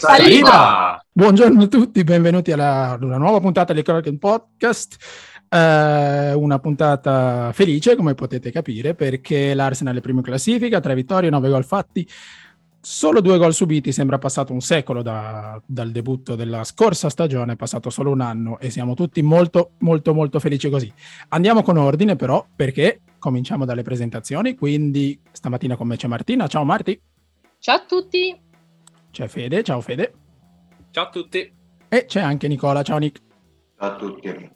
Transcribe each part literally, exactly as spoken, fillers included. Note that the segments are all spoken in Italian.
Saliba! Buongiorno a tutti, benvenuti alla, alla nuova puntata di Croquet Podcast. Eh, una puntata felice, come potete capire, perché l'Arsenal è primo in classifica, tre vittorie, nove gol fatti, solo due gol subiti. Sembra passato un secolo da, dal debutto della scorsa stagione, è passato solo un anno e siamo tutti molto, molto, molto felici così. Andiamo con ordine però, perché cominciamo dalle presentazioni, quindi stamattina con me c'è Martina. Ciao Marti! Ciao a tutti! C'è Fede, ciao Fede. Ciao a tutti. E c'è anche Nicola, ciao Nick. Ciao a tutti.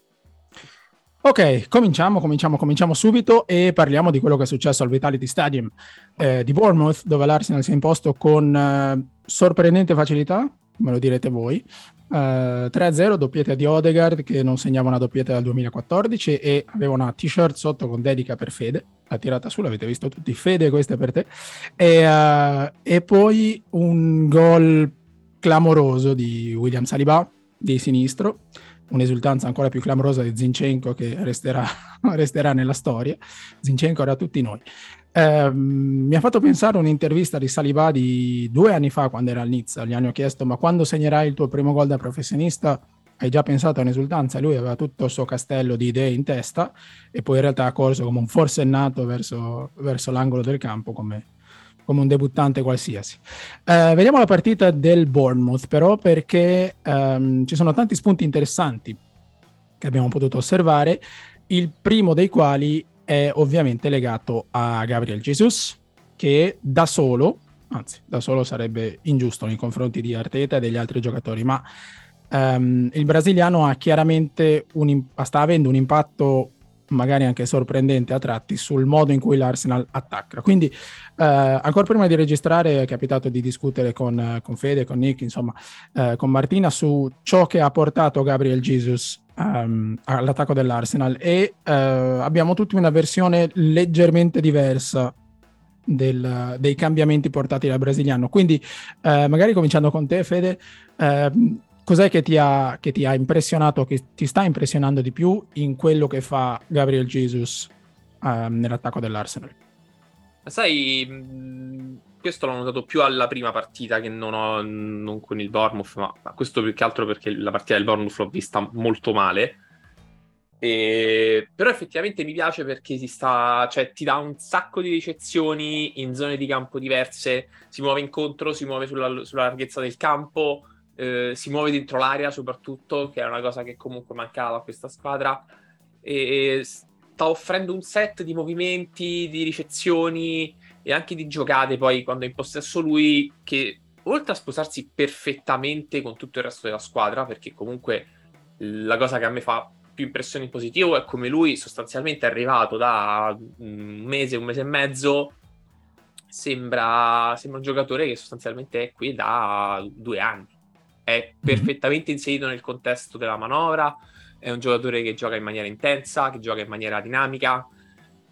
Ok, cominciamo, cominciamo, cominciamo subito e parliamo di quello che è successo al Vitality Stadium eh, di Bournemouth, dove l'Arsenal si è imposto con eh, sorprendente facilità, me lo direte voi, eh, tre a zero, doppietta di Odegaard che non segnava una doppietta dal duemilaquattordici e aveva una t-shirt sotto con dedica per Fede. La tirata su, l'avete visto tutti, Fede, questa è per te. E, uh, e poi un gol clamoroso di William Saliba, di sinistro, un'esultanza ancora più clamorosa di Zinchenko che resterà, resterà nella storia. Zinchenko era tutti noi. Uh, mi ha fatto pensare un'intervista di Saliba di due anni fa quando era al Nizza, gli hanno chiesto ma quando segnerai il tuo primo gol da professionista? Hai già pensato a un'esultanza? Lui aveva tutto il suo castello di idee in testa e poi in realtà ha corso come un forsennato verso, verso l'angolo del campo come, come un debuttante qualsiasi. Eh, vediamo la partita del Bournemouth però, perché ehm, ci sono tanti spunti interessanti che abbiamo potuto osservare, il primo dei quali è ovviamente legato a Gabriel Jesus, che da solo, anzi da solo sarebbe ingiusto nei confronti di Arteta e degli altri giocatori, ma Um, il brasiliano ha chiaramente un, sta avendo un impatto magari anche sorprendente a tratti sul modo in cui l'Arsenal attacca. Quindi uh, ancora prima di registrare è capitato di discutere con, con Fede, con Nick, insomma uh, con Martina su ciò che ha portato Gabriel Jesus um, all'attacco dell'Arsenal e uh, abbiamo tutti una versione leggermente diversa Del, dei cambiamenti portati dal brasiliano. Quindi uh, magari cominciando con te Fede, uh, cos'è che ti ha, che ti ha impressionato, che ti sta impressionando di più in quello che fa Gabriel Jesus uh, nell'attacco dell'Arsenal? Sai, questo l'ho notato più alla prima partita che non ho, non con il Bournemouth, ma questo più che altro perché la partita del Bournemouth l'ho vista molto male. E... però effettivamente mi piace perché si sta, cioè, ti dà un sacco di ricezioni in zone di campo diverse, si muove incontro, si muove sulla, sulla larghezza del campo, eh, si muove dentro l'area soprattutto, che è una cosa che comunque mancava a questa squadra, e, e sta offrendo un set di movimenti, di ricezioni e anche di giocate poi quando è in possesso lui, che oltre a sposarsi perfettamente con tutto il resto della squadra, perché comunque la cosa che a me fa più impressioni in positivo è come lui sostanzialmente è arrivato da un mese, un mese e mezzo, sembra, sembra un giocatore che sostanzialmente è qui da due anni, è perfettamente inserito nel contesto della manovra, è un giocatore che gioca in maniera intensa, che gioca in maniera dinamica,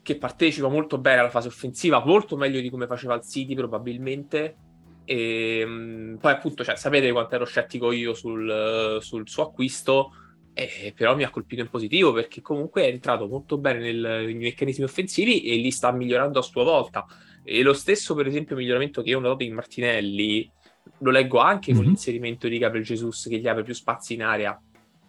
che partecipa molto bene alla fase offensiva, molto meglio di come faceva al City probabilmente. E poi appunto, cioè, sapete quanto ero scettico io sul, sul suo acquisto. Eh, però mi ha colpito in positivo perché comunque è entrato molto bene nel, nei meccanismi offensivi e li sta migliorando a sua volta, e lo stesso per esempio miglioramento che io ho notato in Martinelli lo leggo anche mm-hmm. con l'inserimento di Gabriel Jesus, che gli apre più spazi in area,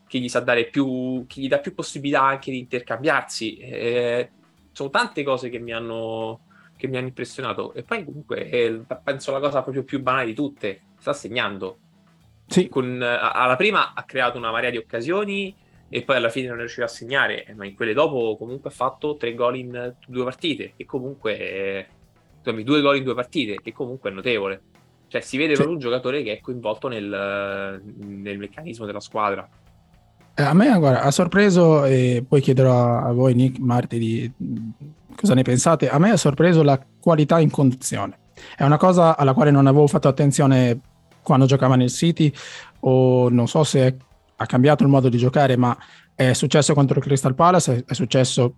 che gli sa dare più, che gli dà più possibilità anche di intercambiarsi. Eh, sono tante cose che mi hanno che mi hanno impressionato, e poi comunque eh, penso la cosa proprio più banale di tutte, sta segnando. Sì. Con, alla prima ha creato una marea di occasioni e poi alla fine non riusciva a segnare, ma in quelle dopo comunque ha fatto tre gol in due partite, e comunque scusami, due gol in due partite, che comunque è notevole. Cioè si vede sì. proprio un giocatore che è coinvolto nel, nel meccanismo della squadra. A me guarda, ha sorpreso, e poi chiederò a voi Nick, martedì, cosa ne pensate. A me ha sorpreso la qualità in conduzione, è una cosa alla quale non avevo fatto attenzione quando giocava nel City, o non so se ha cambiato il modo di giocare, ma è successo contro il Crystal Palace, è successo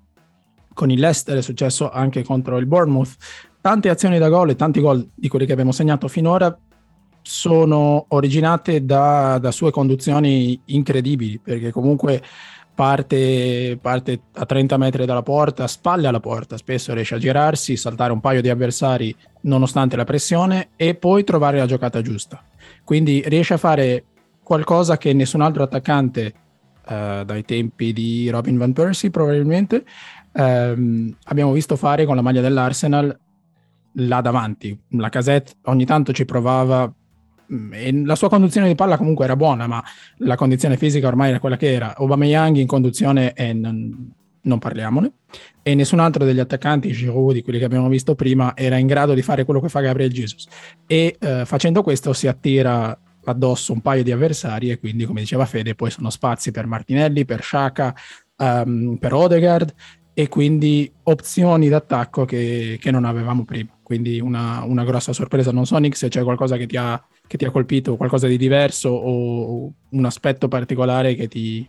con il Leicester, è successo anche contro il Bournemouth. Tante azioni da gol e tanti gol di quelli che abbiamo segnato finora sono originate da, da sue conduzioni incredibili, perché comunque parte, parte a trenta metri dalla porta, spalle alla porta, spesso riesce a girarsi, saltare un paio di avversari nonostante la pressione e poi trovare la giocata giusta. Quindi riesce a fare qualcosa che nessun altro attaccante eh, dai tempi di Robin Van Persie probabilmente ehm, abbiamo visto fare con la maglia dell'Arsenal là davanti. Lacazette ogni tanto ci provava, e la sua conduzione di palla comunque era buona, ma la condizione fisica ormai era quella che era. Aubameyang in conduzione e non, non parliamone, e nessun altro degli attaccanti, Giroud, di quelli che abbiamo visto prima, era in grado di fare quello che fa Gabriel Jesus, e eh, facendo questo si attira addosso un paio di avversari, e quindi, come diceva Fede, poi sono spazi per Martinelli, per Xhaka, um, per Odegaard, e quindi opzioni d'attacco che, che non avevamo prima. Quindi una, una grossa sorpresa. Non so, Nick, se c'è qualcosa che ti ha, che ti ha colpito, qualcosa di diverso o un aspetto particolare che ti,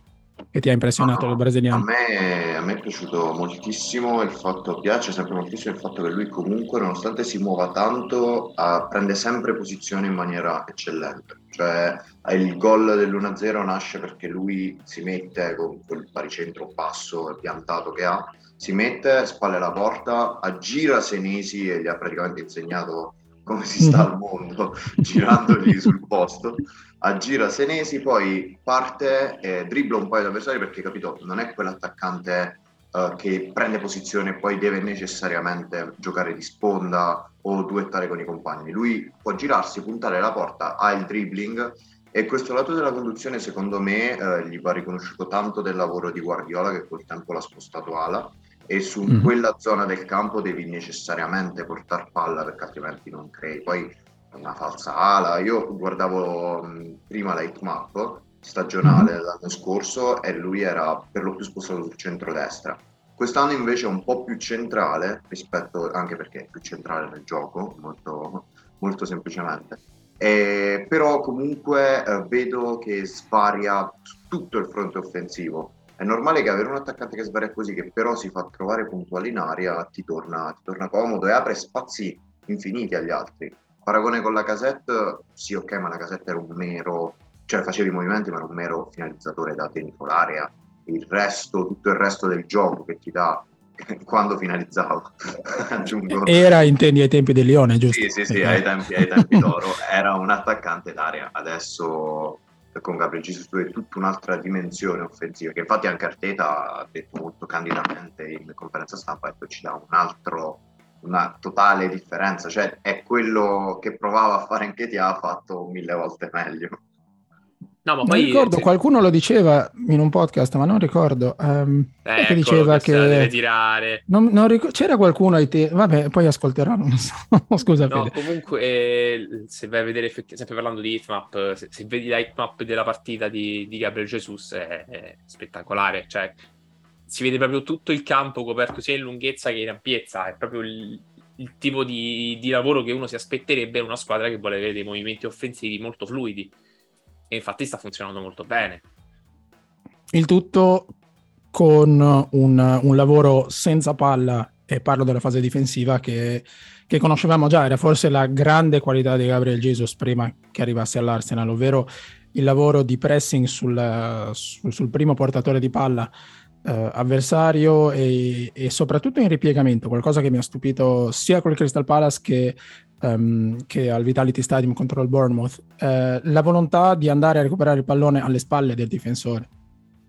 che ti ha impressionato del brasiliano. A me, a me è piaciuto moltissimo il fatto, piace sempre moltissimo il fatto che lui comunque, nonostante si muova tanto, uh, prende sempre posizione in maniera eccellente. Cioè il gol dell'uno a zero nasce perché lui si mette con quel baricentro basso e piantato che ha, si mette, spalle alla porta, aggira Senesi e gli ha praticamente insegnato come si sta al mondo girandogli sul posto, aggira Senesi, poi parte e dribbla un paio di avversari, perché, capito, non è quell'attaccante uh, che prende posizione e poi deve necessariamente giocare di sponda o duettare con i compagni. Lui può girarsi, puntare la porta, ha il dribbling, e questo lato della conduzione secondo me uh, gli va riconosciuto tanto del lavoro di Guardiola, che col tempo l'ha spostato ala, e su mm. quella zona del campo devi necessariamente portare palla, perché altrimenti non crei. Poi una falsa ala. Io guardavo mh, prima la hitmap stagionale mm. l'anno scorso, e lui era per lo più spostato sul centrodestra. Quest'anno invece è un po' più centrale, rispetto, anche perché è più centrale nel gioco, molto, molto semplicemente. E, però comunque eh, vedo che svaria tutto il fronte offensivo. È normale che avere un attaccante che svaria così, che però si fa trovare puntuale in aria, ti torna, ti torna comodo e apre spazi infiniti agli altri. Paragone con Lacazette, sì, ok, ma Lacazette era un mero, cioè facevi i movimenti, ma era un mero finalizzatore da dentro l'area. Il resto, tutto il resto del gioco che ti dà quando finalizzava, aggiungo. Era, intendi, ai tempi del Lione, giusto? Sì, sì, sì, ai tempi, ai tempi d'oro. Era un attaccante d'area. Adesso con Gabriel Jesus è tutta un'altra dimensione offensiva, che infatti anche Arteta ha detto molto candidamente in conferenza stampa, e poi ci dà un altro, una totale differenza, cioè è quello che provava a fare anche Nketiah, ha fatto mille volte meglio. No, ma poi non ricordo, sì, qualcuno lo diceva in un podcast, ma non ricordo um, eh, che diceva che, che deve tirare. Non, non ric- c'era qualcuno ai te- vabbè, poi ascolterò, non so. Scusa, no, Fede. Comunque eh, se vai a vedere, sempre parlando di hitmap, se, se vedi la hitmap della partita di, di Gabriel Jesus è, è spettacolare, cioè si vede proprio tutto il campo coperto sia in lunghezza che in ampiezza. È proprio il, il tipo di, di lavoro che uno si aspetterebbe in una squadra che vuole avere dei movimenti offensivi molto fluidi, e infatti sta funzionando molto bene. Il tutto con un, un lavoro senza palla, e parlo della fase difensiva che, che conoscevamo già, era forse la grande qualità di Gabriel Jesus prima che arrivasse all'Arsenal, ovvero il lavoro di pressing sul, sul, sul primo portatore di palla eh, avversario, e, e soprattutto in ripiegamento, qualcosa che mi ha stupito sia col Crystal Palace che che al Vitality Stadium contro il Bournemouth, eh, la volontà di andare a recuperare il pallone alle spalle del difensore,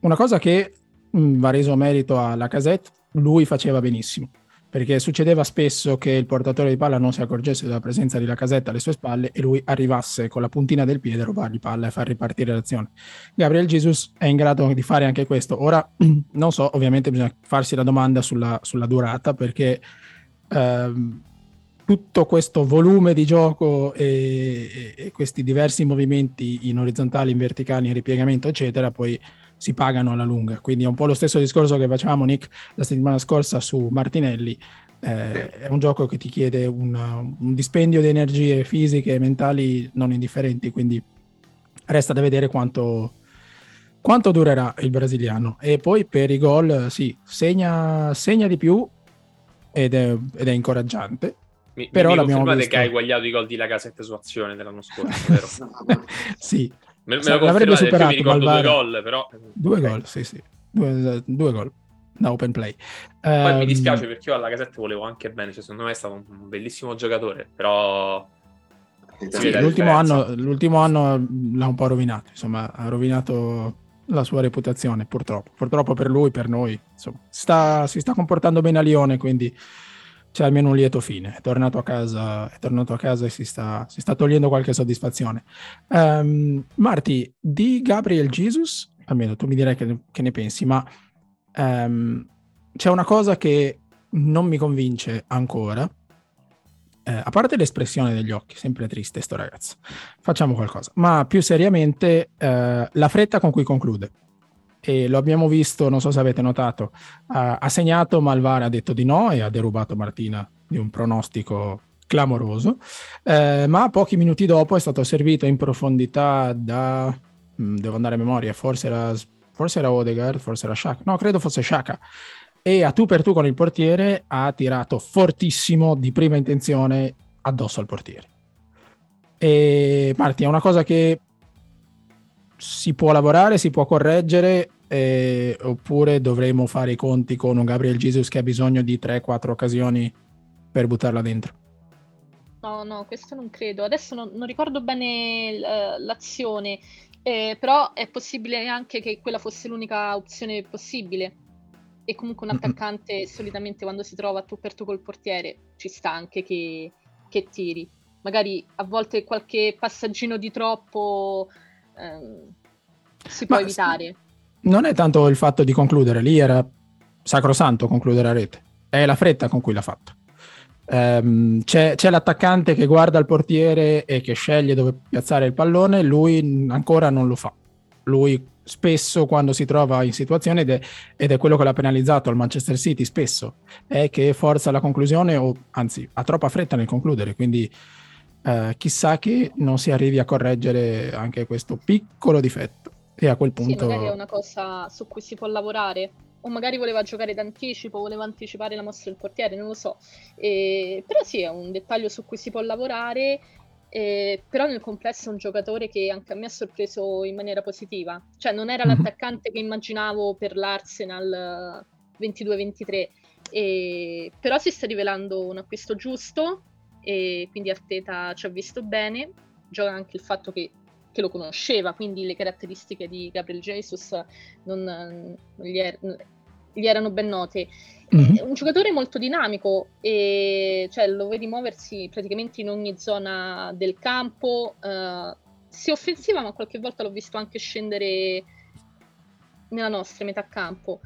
una cosa che mh, va reso merito a Lacazette. Lui faceva benissimo, perché succedeva spesso che il portatore di palla non si accorgesse della presenza di Lacazette alle sue spalle e lui arrivasse con la puntina del piede a rubargli palla e far ripartire l'azione. Gabriel Jesus è in grado di fare anche questo. Ora non so, ovviamente bisogna farsi la domanda sulla, sulla durata, perché ehm, tutto questo volume di gioco e, e, e questi diversi movimenti in orizzontali, in verticali, in ripiegamento, eccetera, poi si pagano alla lunga. Quindi è un po' lo stesso discorso che facevamo, Nick, la settimana scorsa su Martinelli. Eh, è un gioco che ti chiede una, un dispendio di energie fisiche e mentali non indifferenti, quindi resta da vedere quanto... quanto durerà il brasiliano. E poi per i gol, sì, segna, segna di più ed è, ed è incoraggiante. Mi, però mi confermate visto che hai guagliato i gol di Lacazette su azione dell'anno scorso, vero? Sì, me, me lo l'avrebbe superato, mi ricordo due gol, però due okay. gol, sì sì, due, due gol da open play. Poi um, mi dispiace perché io alla Lacazette volevo anche bene, cioè secondo me è stato un bellissimo giocatore, però sì, l'ultimo anno l'ultimo anno l'ha un po' rovinato, insomma ha rovinato la sua reputazione, purtroppo purtroppo per lui, per noi, insomma sta, si sta comportando bene a Lione, quindi c'è almeno un lieto fine, è tornato a casa, è tornato a casa e si sta, si sta togliendo qualche soddisfazione. Um, Marti, di Gabriel Jesus, almeno tu mi direi che, che ne pensi, ma um, c'è una cosa che non mi convince ancora, eh, a parte l'espressione degli occhi, sempre triste sto ragazzo, facciamo qualcosa, ma più seriamente eh, la fretta con cui conclude. E lo abbiamo visto, non so se avete notato, ha, ha segnato, ma il V A R ha detto di no e ha derubato Martina di un pronostico clamoroso, eh, ma pochi minuti dopo è stato servito in profondità da, mh, devo andare a memoria, forse era, forse era Odegaard, forse era Xhaka, no, credo fosse Xhaka, e a tu per tu con il portiere ha tirato fortissimo di prima intenzione addosso al portiere. E Marti, è una cosa che si può lavorare, si può correggere, Eh, oppure dovremo fare i conti con un Gabriel Jesus che ha bisogno di tre quattro occasioni per buttarla dentro? No, no, questo non credo. Adesso non, non ricordo bene l'azione, eh, però è possibile anche che quella fosse l'unica opzione possibile. E comunque un attaccante mm-hmm. solitamente quando si trova tu per tu col portiere ci sta anche che, che tiri. Magari a volte qualche passaggino di troppo Um, si può ma evitare. Non è tanto il fatto di concludere, lì era sacrosanto concludere a rete, è la fretta con cui l'ha fatto. um, c'è, c'è l'attaccante che guarda il portiere e che sceglie dove piazzare il pallone, lui ancora non lo fa, lui spesso quando si trova in situazione, ed è, ed è quello che l'ha penalizzato al Manchester City spesso, è che forza la conclusione, o anzi ha troppa fretta nel concludere, quindi Uh, chissà che non si arrivi a correggere anche questo piccolo difetto, e a quel punto sì, magari è una cosa su cui si può lavorare, o magari voleva giocare d'anticipo, voleva anticipare la mossa del portiere, non lo so, e... però sì, è un dettaglio su cui si può lavorare, e... però nel complesso è un giocatore che anche a me ha sorpreso in maniera positiva, cioè non era mm-hmm. l'attaccante che immaginavo per l'Arsenal ventidue ventitré, e... però si sta rivelando un acquisto giusto, e quindi Arteta ci ha visto bene, gioca anche il fatto che, che lo conosceva, quindi le caratteristiche di Gabriel Jesus non, non gli, er- gli erano ben note. Mm-hmm. È un giocatore molto dinamico, e cioè lo vedi muoversi praticamente in ogni zona del campo, eh, sia offensiva, ma qualche volta l'ho visto anche scendere nella nostra metà campo.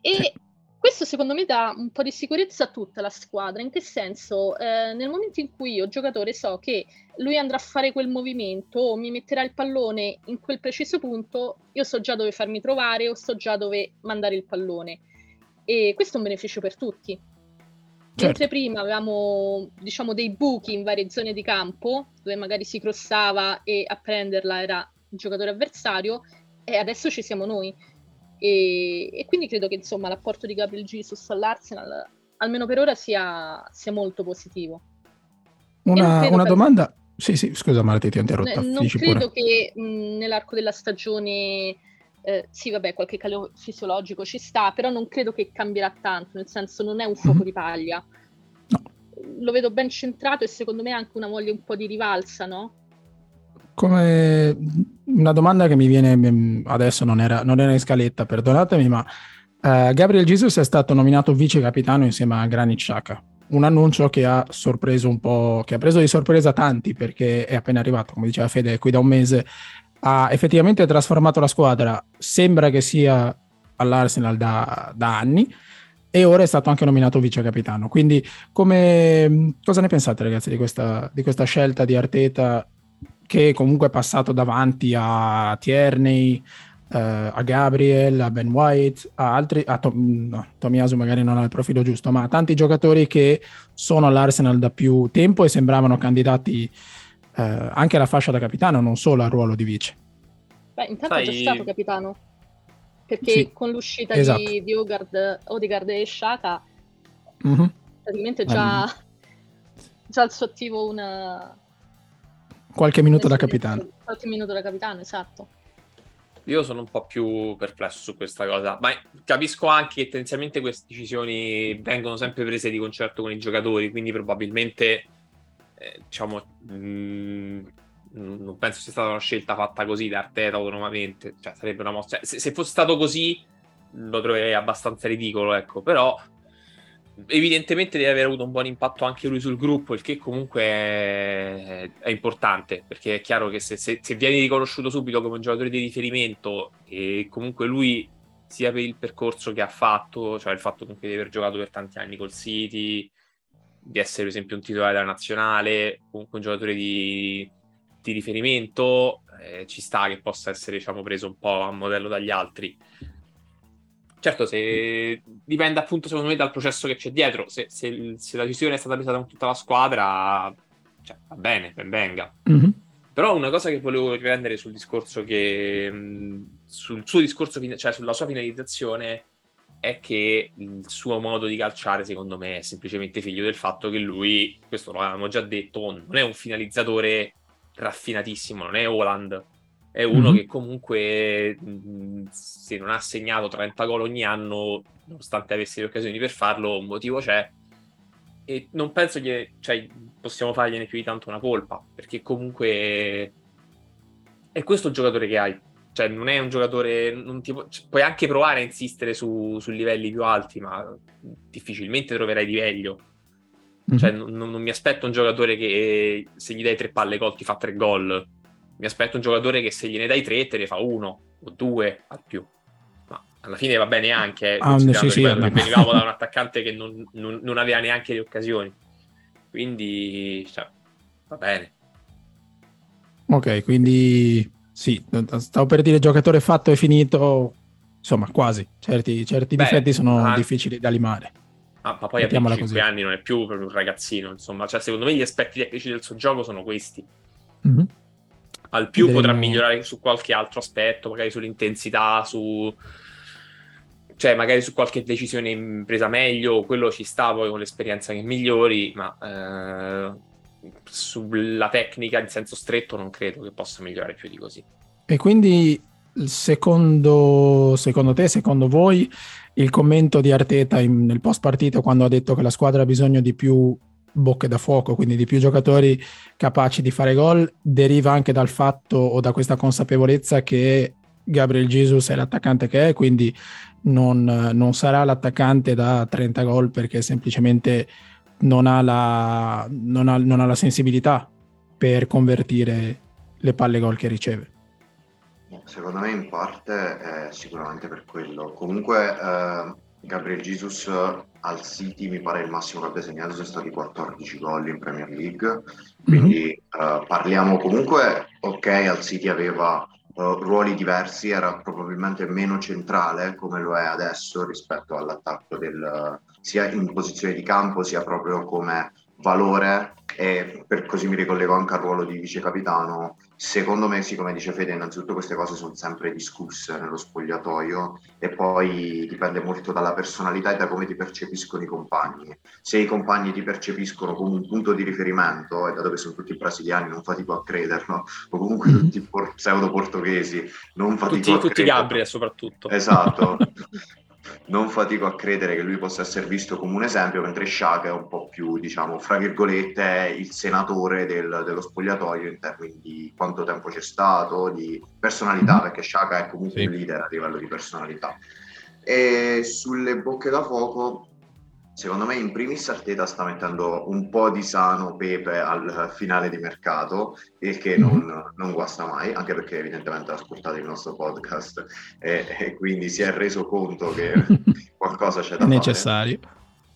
E questo secondo me dà un po' di sicurezza a tutta la squadra, in che senso? Eh, nel momento in cui io giocatore so che lui andrà a fare quel movimento o mi metterà il pallone in quel preciso punto, io so già dove farmi trovare o so già dove mandare il pallone, e questo è un beneficio per tutti. Certo. Mentre prima avevamo, diciamo, dei buchi in varie zone di campo dove magari si crossava e a prenderla era il giocatore avversario, e adesso ci siamo noi. E, e quindi credo che insomma l'apporto di Gabriel Jesus all'Arsenal almeno per ora sia, sia molto positivo. Una, una domanda che... sì sì scusa Marti, ti ho interrotto. N- non credo pure. Che mh, nell'arco della stagione eh, sì vabbè qualche calo fisiologico ci sta, però non credo che cambierà tanto, nel senso non è un fuoco mm-hmm. di paglia, no. Lo vedo ben centrato e secondo me anche una voglia un po' di rivalsa, no? Come una domanda che mi viene adesso, non era, non era in scaletta, perdonatemi, ma uh, Gabriel Jesus è stato nominato vice capitano insieme a Granit Xhaka, un annuncio che ha sorpreso un po', che ha preso di sorpresa tanti perché è appena arrivato, come diceva Fede, è qui da un mese, ha effettivamente trasformato la squadra, sembra che sia all'Arsenal da, da anni, e ora è stato anche nominato vice capitano. Quindi come, cosa ne pensate ragazzi di questa, di questa scelta di Arteta, che comunque è passato davanti a Tierney, eh, a Gabriel, a Ben White, a altri, a Tom, no, Tomiyasu magari non ha il profilo giusto, ma a tanti giocatori che sono all'Arsenal da più tempo e sembravano candidati eh, anche alla fascia da capitano, non solo al ruolo di vice. Beh, intanto Sai... è già stato capitano, perché sì, con l'uscita esatto. di, di Odegaard, Odegaard e Xhaka mm-hmm. praticamente già, mm-hmm. già al suo attivo una... qualche minuto da capitano. Qualche minuto da capitano, esatto. Io sono un po' più perplesso su questa cosa, ma capisco anche che tendenzialmente queste decisioni vengono sempre prese di concerto con i giocatori, quindi probabilmente eh, diciamo mh, non penso sia stata una scelta fatta così da Arteta autonomamente, cioè sarebbe una mossa, se, se fosse stato così lo troverei abbastanza ridicolo, ecco, però evidentemente deve aver avuto un buon impatto anche lui sul gruppo, il che comunque è, è importante, perché è chiaro che se, se, se vieni riconosciuto subito come un giocatore di riferimento, e comunque lui sia per il percorso che ha fatto, cioè il fatto comunque di aver giocato per tanti anni col City, di essere per esempio un titolare della nazionale, comunque un giocatore di, di riferimento, eh, ci sta che possa essere, diciamo, preso un po' a modello dagli altri. Certo, se dipende appunto secondo me dal processo che c'è dietro, se, se, se la decisione è stata presa da tutta la squadra, cioè, va bene, ben venga. Mm-hmm. Però una cosa che volevo riprendere sul discorso che sul suo discorso, cioè sulla sua finalizzazione, è che il suo modo di calciare secondo me è semplicemente figlio del fatto che lui, questo lo avevamo già detto, non è un finalizzatore raffinatissimo, non è Haaland. È uno che comunque, se non ha segnato trenta gol ogni anno, nonostante avesse le occasioni per farlo, un motivo c'è. E non penso che, cioè, possiamo fargliene più di tanto una colpa, perché comunque è questo il giocatore che hai. Cioè, non è un giocatore... Non ti pu- puoi anche provare a insistere su, su livelli più alti, ma difficilmente troverai di meglio. Cioè, non, non mi aspetto un giocatore che, se gli dai tre palle gol, ti fa tre gol. Mi aspetto un giocatore che se gliene dai tre te ne fa uno o due al più, ma alla fine va bene anche, ah, sì, sì, no. Venivamo da un attaccante che non, non, non aveva neanche le occasioni, quindi cioè, va bene. Ok, quindi sì, stavo per dire giocatore fatto e finito, insomma quasi, certi, certi Beh, difetti sono ah, difficili da limare. Ah, ma poi a cinque anni non è più proprio un ragazzino, insomma, cioè secondo me gli aspetti tecnici del suo gioco sono questi. Mm-hmm. Al più potrà migliorare su qualche altro aspetto, magari sull'intensità, su cioè magari su qualche decisione presa meglio, quello ci sta, poi con l'esperienza che migliori, ma eh, sulla tecnica in senso stretto non credo che possa migliorare più di così. E quindi secondo, secondo te, secondo voi, il commento di Arteta in, nel post partito, quando ha detto che la squadra ha bisogno di più bocche da fuoco, quindi di più giocatori capaci di fare gol, deriva anche dal fatto o da questa consapevolezza che Gabriel Jesus è l'attaccante che è, quindi non, non sarà l'attaccante da trenta gol, perché semplicemente non ha la, non ha, non ha la sensibilità per convertire le palle gol che riceve? Secondo me in parte è sicuramente per quello. Comunque eh... Gabriel Jesus al City mi pare il massimo che abbia segnato sono stati quattordici gol in Premier League, quindi mm-hmm. uh, parliamo comunque, ok, al City aveva uh, ruoli diversi, era probabilmente meno centrale come lo è adesso rispetto all'attacco del uh, sia in posizione di campo sia proprio come valore, e per così mi ricollego anche al ruolo di vice capitano. Secondo me, sì, come dice Fede, innanzitutto queste cose sono sempre discusse nello spogliatoio e poi dipende molto dalla personalità e da come ti percepiscono i compagni. Se i compagni ti percepiscono come un punto di riferimento, e dato che sono tutti brasiliani non fatico a crederlo, o comunque tutti por- pseudo portoghesi non fatico tutti, a tutti crederlo. Tutti Gabriel soprattutto. Esatto. Non fatico a credere che lui possa essere visto come un esempio, mentre Xhaka è un po' più, diciamo, fra virgolette, il senatore del, dello spogliatoio in termini di quanto tempo c'è stato, di personalità, perché Xhaka è comunque sì. un leader a livello di personalità. E sulle bocche da fuoco, secondo me in primis Arteta sta mettendo un po' di sano pepe al finale di mercato, il che non, non guasta mai, anche perché evidentemente ha ascoltato il nostro podcast e, e quindi si è reso conto che qualcosa c'è da fare. Necessario.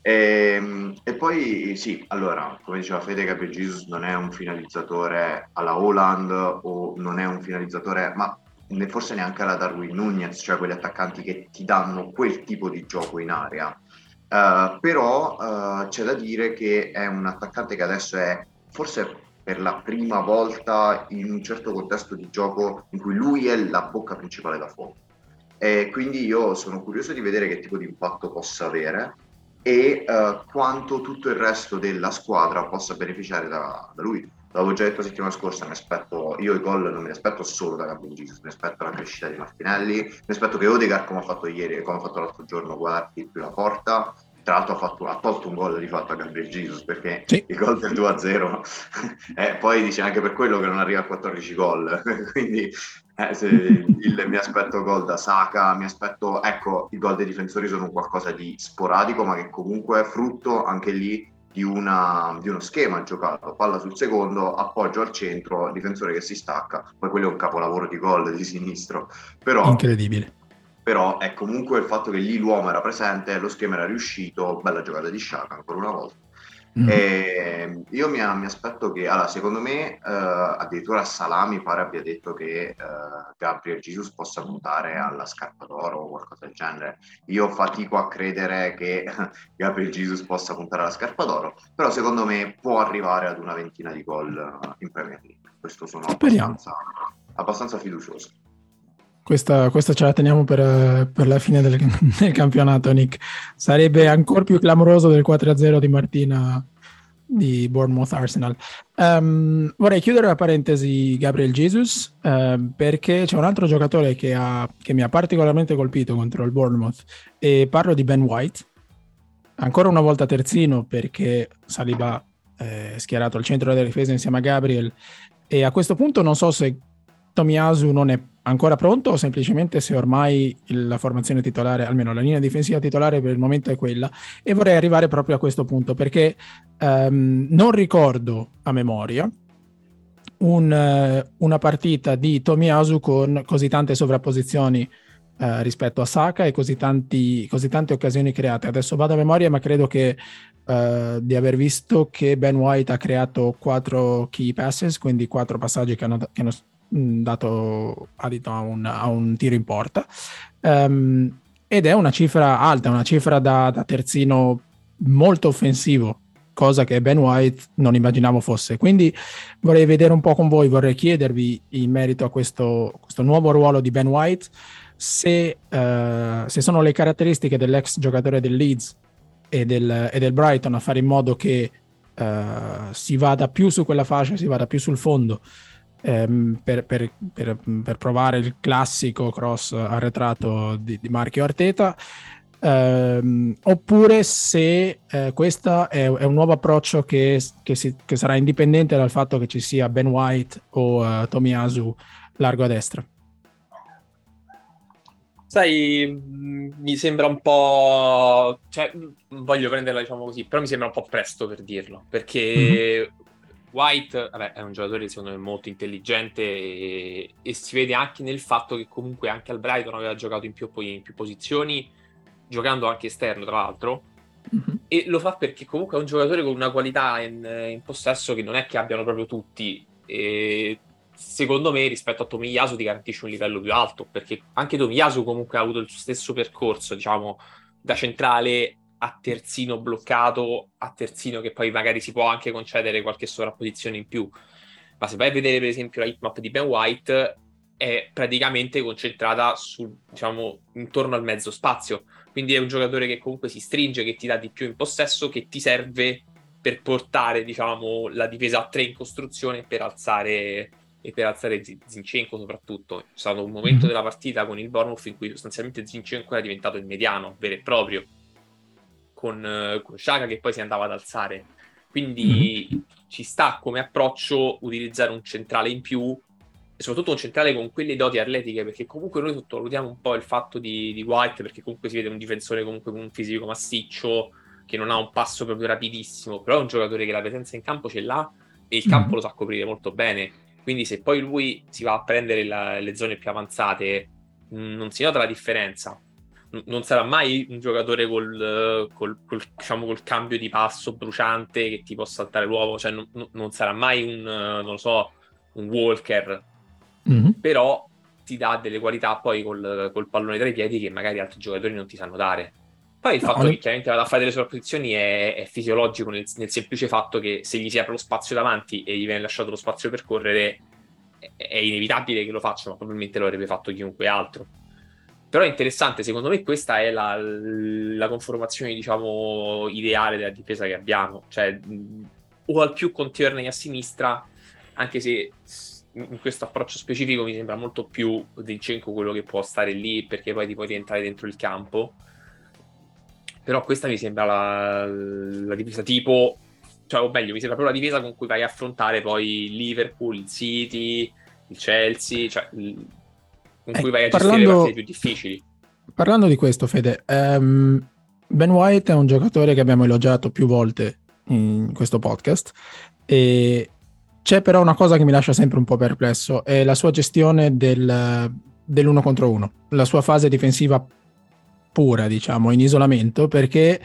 E, e poi sì, allora, come diceva Fede, Gabriel Jesus non è un finalizzatore alla Haaland, o non è un finalizzatore, ma forse neanche alla Darwin Nunez, cioè quegli attaccanti che ti danno quel tipo di gioco in area. Uh, però uh, c'è da dire che è un attaccante che adesso è forse per la prima volta in un certo contesto di gioco in cui lui è la bocca principale da fuoco, e quindi io sono curioso di vedere che tipo di impatto possa avere e uh, quanto tutto il resto della squadra possa beneficiare da, da lui, l'avevo già detto la settimana scorsa, mi aspetto, io i gol non me li aspetto solo da Gabriel Jesus, mi aspetto la crescita di Martinelli, mi aspetto che Odegaard, come ha fatto ieri, come ha fatto l'altro giorno, guardi più la porta. Tra l'altro ha, fatto, ha tolto un gol di fatto a Gabriel Jesus, perché sì, il gol del due a zero eh, poi dice anche per quello che non arriva a quattordici gol quindi eh, se il, mi aspetto gol da Saka, mi aspetto, ecco, i gol dei difensori sono un qualcosa di sporadico, ma che comunque è frutto anche lì di, una, di uno schema giocato, palla sul secondo, appoggio al centro, difensore che si stacca, poi quello è un capolavoro di gol di sinistro, però incredibile. Però è comunque il fatto che lì l'uomo era presente, lo schema era riuscito, bella giocata di Xhaka ancora una volta. Mm. E io mi, mi aspetto che, allora, secondo me, eh, addirittura Salah mi pare abbia detto che eh, Gabriel Jesus possa puntare alla Scarpa d'Oro o qualcosa del genere. Io fatico a credere che Gabriel Jesus possa puntare alla Scarpa d'Oro, però secondo me può arrivare ad una ventina di gol in Premier League. Questo sono abbastanza, abbastanza fiducioso. Questa, questa ce la teniamo per, per la fine del, del campionato, Nick. Sarebbe ancora più clamoroso del quattro a zero di Martina di Bournemouth Arsenal. Um, vorrei chiudere la parentesi Gabriel Jesus, uh, perché c'è un altro giocatore che, ha, che mi ha particolarmente colpito contro il Bournemouth, e parlo di Ben White. Ancora una volta terzino, perché Saliba è schierato al centro della difesa insieme a Gabriel, e a questo punto non so se Tomiyasu non è ancora pronto o semplicemente se ormai la formazione titolare, almeno la linea difensiva titolare per il momento è quella, e vorrei arrivare proprio a questo punto perché um, non ricordo a memoria un, uh, una partita di Tomiyasu con così tante sovrapposizioni uh, rispetto a Saka e così, tanti, così tante occasioni create. Adesso vado a memoria, ma credo che Uh, di aver visto che Ben White ha creato quattro key passes, quindi quattro passaggi che hanno, che hanno dato adito a un, a un tiro in porta, um, ed è una cifra alta, una cifra da, da terzino molto offensivo, cosa che Ben White non immaginavo fosse. Quindi vorrei vedere un po' con voi, vorrei chiedervi in merito a questo, questo nuovo ruolo di Ben White, se, uh, se sono le caratteristiche dell'ex giocatore del Leeds E del, e del Brighton a fare in modo che uh, si vada più su quella fascia, si vada più sul fondo ehm, per, per, per, per provare il classico cross arretrato di, di marchio Arteta, ehm, oppure se eh, questo è, è un nuovo approccio che, che, si, che sarà indipendente dal fatto che ci sia Ben White o uh, Tomiyasu largo a destra. Sai, mi sembra un po', cioè, voglio prenderla diciamo così, però mi sembra un po' presto per dirlo, perché White, vabbè, è un giocatore secondo me molto intelligente e, e si vede anche nel fatto che comunque anche al Brighton aveva giocato in più, in più posizioni, giocando anche esterno tra l'altro, mm-hmm. e lo fa perché comunque è un giocatore con una qualità in, in possesso che non è che abbiano proprio tutti, e secondo me rispetto a Tomiyasu ti garantisce un livello più alto, perché anche Tomiyasu comunque ha avuto il suo stesso percorso, diciamo, da centrale a terzino bloccato, a terzino che poi magari si può anche concedere qualche sovrapposizione in più. Ma se vai a vedere per esempio la hitmap di Ben White, è praticamente concentrata sul, diciamo, intorno al mezzo spazio, quindi è un giocatore che comunque si stringe, che ti dà di più in possesso, che ti serve per portare, diciamo, la difesa a tre in costruzione per alzare... e per alzare Zinchenko soprattutto. C'è stato un momento della partita con il Bournemouth in cui sostanzialmente Zinchenko era diventato il mediano vero e proprio, con, con Xhaka che poi si andava ad alzare, quindi mm-hmm. ci sta come approccio utilizzare un centrale in più, e soprattutto un centrale con quelle doti atletiche, perché comunque noi sottovalutiamo un po' il fatto di, di White, perché comunque si vede un difensore comunque con un fisico massiccio, che non ha un passo proprio rapidissimo, però è un giocatore che la presenza in campo ce l'ha e il campo mm-hmm. lo sa coprire molto bene. Quindi se poi lui si va a prendere la, le zone più avanzate, non si nota la differenza. N- non sarà mai un giocatore col, col, col, diciamo, col cambio di passo bruciante che ti può saltare l'uomo, cioè n- non sarà mai un, non lo so, un Walker, mm-hmm. però ti dà delle qualità poi col, col pallone tra i piedi che magari altri giocatori non ti sanno dare. Poi il no, fatto no. che chiaramente vada a fare delle sovrapposizioni è, è fisiologico, nel, nel semplice fatto che se gli si apre lo spazio davanti e gli viene lasciato lo spazio per correre, è, è inevitabile che lo faccia, ma probabilmente lo avrebbe fatto chiunque altro. Però è interessante, secondo me questa è la, la conformazione, diciamo, ideale della difesa che abbiamo, cioè o al più con Tierney a sinistra anche se in questo approccio specifico mi sembra molto più Zinchenko quello che può stare lì, perché poi ti puoi rientrare dentro il campo. Però questa mi sembra la, la difesa tipo, cioè, o meglio, mi sembra proprio la difesa con cui vai a affrontare poi Liverpool, il City, il Chelsea, cioè il, con eh, cui vai a parlando, gestire le partite più difficili. Parlando di questo, Fede, um, Ben White è un giocatore che abbiamo elogiato più volte in questo podcast, e c'è però una cosa che mi lascia sempre un po' perplesso, è la sua gestione del, dell'uno contro uno, la sua fase difensiva pura, diciamo, in isolamento, perché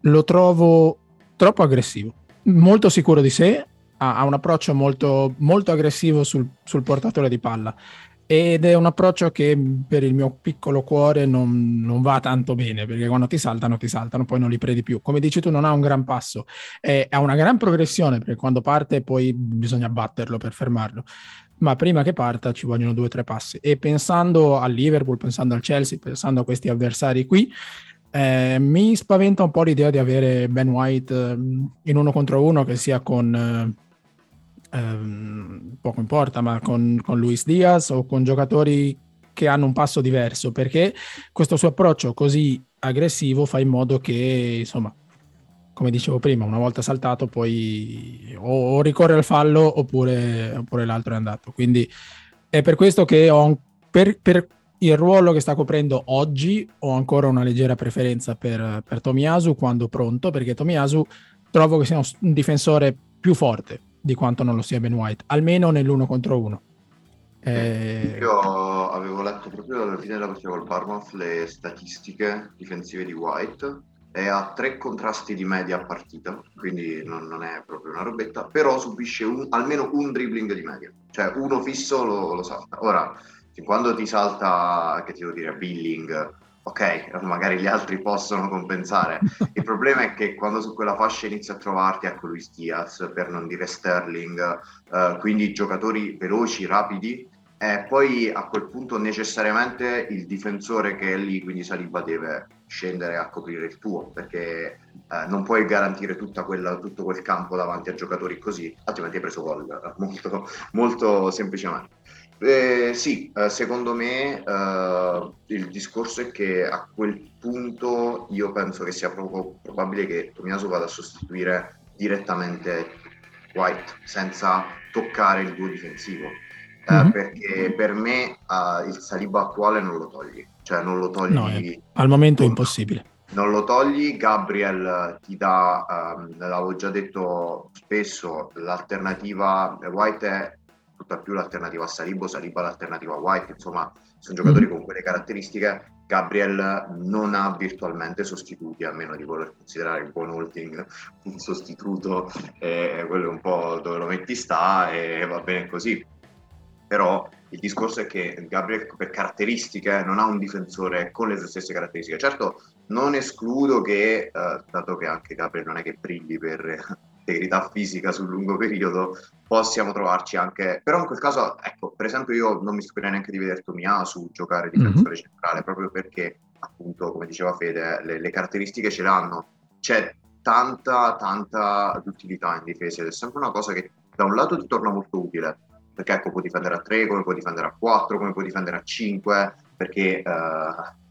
lo trovo troppo aggressivo, molto sicuro di sé, ha, ha un approccio molto, molto aggressivo sul, sul portatore di palla, ed è un approccio che per il mio piccolo cuore non, non va tanto bene, perché quando ti saltano ti saltano, poi non li prendi più. Come dici tu, non ha un gran passo, eh, ha una gran progressione, perché quando parte poi bisogna batterlo per fermarlo, ma prima che parta ci vogliono due o tre passi. E pensando al Liverpool, pensando al Chelsea, pensando a questi avversari qui, eh, mi spaventa un po' l'idea di avere Ben White eh, in uno contro uno, che sia con... Eh, Um, poco importa, ma con, con Luis Diaz o con giocatori che hanno un passo diverso, perché questo suo approccio così aggressivo fa in modo che, insomma, come dicevo prima, una volta saltato poi o, o ricorre al fallo oppure, oppure l'altro è andato. Quindi è per questo che ho un, per, per il ruolo che sta coprendo oggi ho ancora una leggera preferenza per, per Tomiyasu quando pronto, perché Tomiyasu trovo che sia un difensore più forte di quanto non lo sia Ben White, almeno nell'uno contro uno. Eh... Io avevo letto proprio alla fine della partita col Bournemouth le statistiche difensive di White, e ha tre contrasti di media a partita, quindi non, non è proprio una robetta, però subisce un, almeno un dribbling di media, cioè uno fisso lo, lo salta. Ora, quando ti salta, che ti devo dire, Billing, ok, magari gli altri possono compensare. Il problema è che quando su quella fascia inizi a trovarti, ecco, Luis Diaz, per non dire Sterling, eh, quindi giocatori veloci, rapidi, eh, poi a quel punto necessariamente il difensore che è lì, quindi Saliba, deve scendere a coprire il tuo, perché eh, non puoi garantire tutta quella, tutto quel campo davanti a giocatori così, altrimenti hai preso gol molto, molto semplicemente. Eh, sì, eh, secondo me eh, il discorso è che a quel punto io penso che sia proprio probabile che Tomiyasu vada a sostituire direttamente White senza toccare il duo difensivo, eh, mm-hmm. perché per me eh, il Saliba attuale non lo togli, cioè non lo togli, no, è, al momento non, è impossibile, non lo togli. Gabriel ti dà, eh, l'avevo già detto spesso, l'alternativa White è tutta più l'alternativa a Saliba, Saliba l'alternativa a White, insomma sono giocatori con quelle caratteristiche. Gabriel non ha virtualmente sostituti, a meno di voler considerare il buon Holding un sostituto, eh, quello è un po' dove lo metti sta, e eh, va bene così. Però il discorso è che Gabriel per caratteristiche non ha un difensore con le sue stesse caratteristiche. Certo, non escludo che, eh, dato che anche Gabriel non è che brilli per integrità fisica sul lungo periodo, possiamo trovarci anche, però in quel caso, ecco, per esempio io non mi stupirei neanche di vedere Tomiyasu giocare difensore mm-hmm. centrale, proprio perché appunto, come diceva Fede, le, le caratteristiche ce l'hanno, c'è tanta tanta utilità in difesa, ed è sempre una cosa che da un lato ti torna molto utile, perché ecco, puoi difendere a tre, come puoi difendere a quattro, come puoi difendere a cinque, perché eh,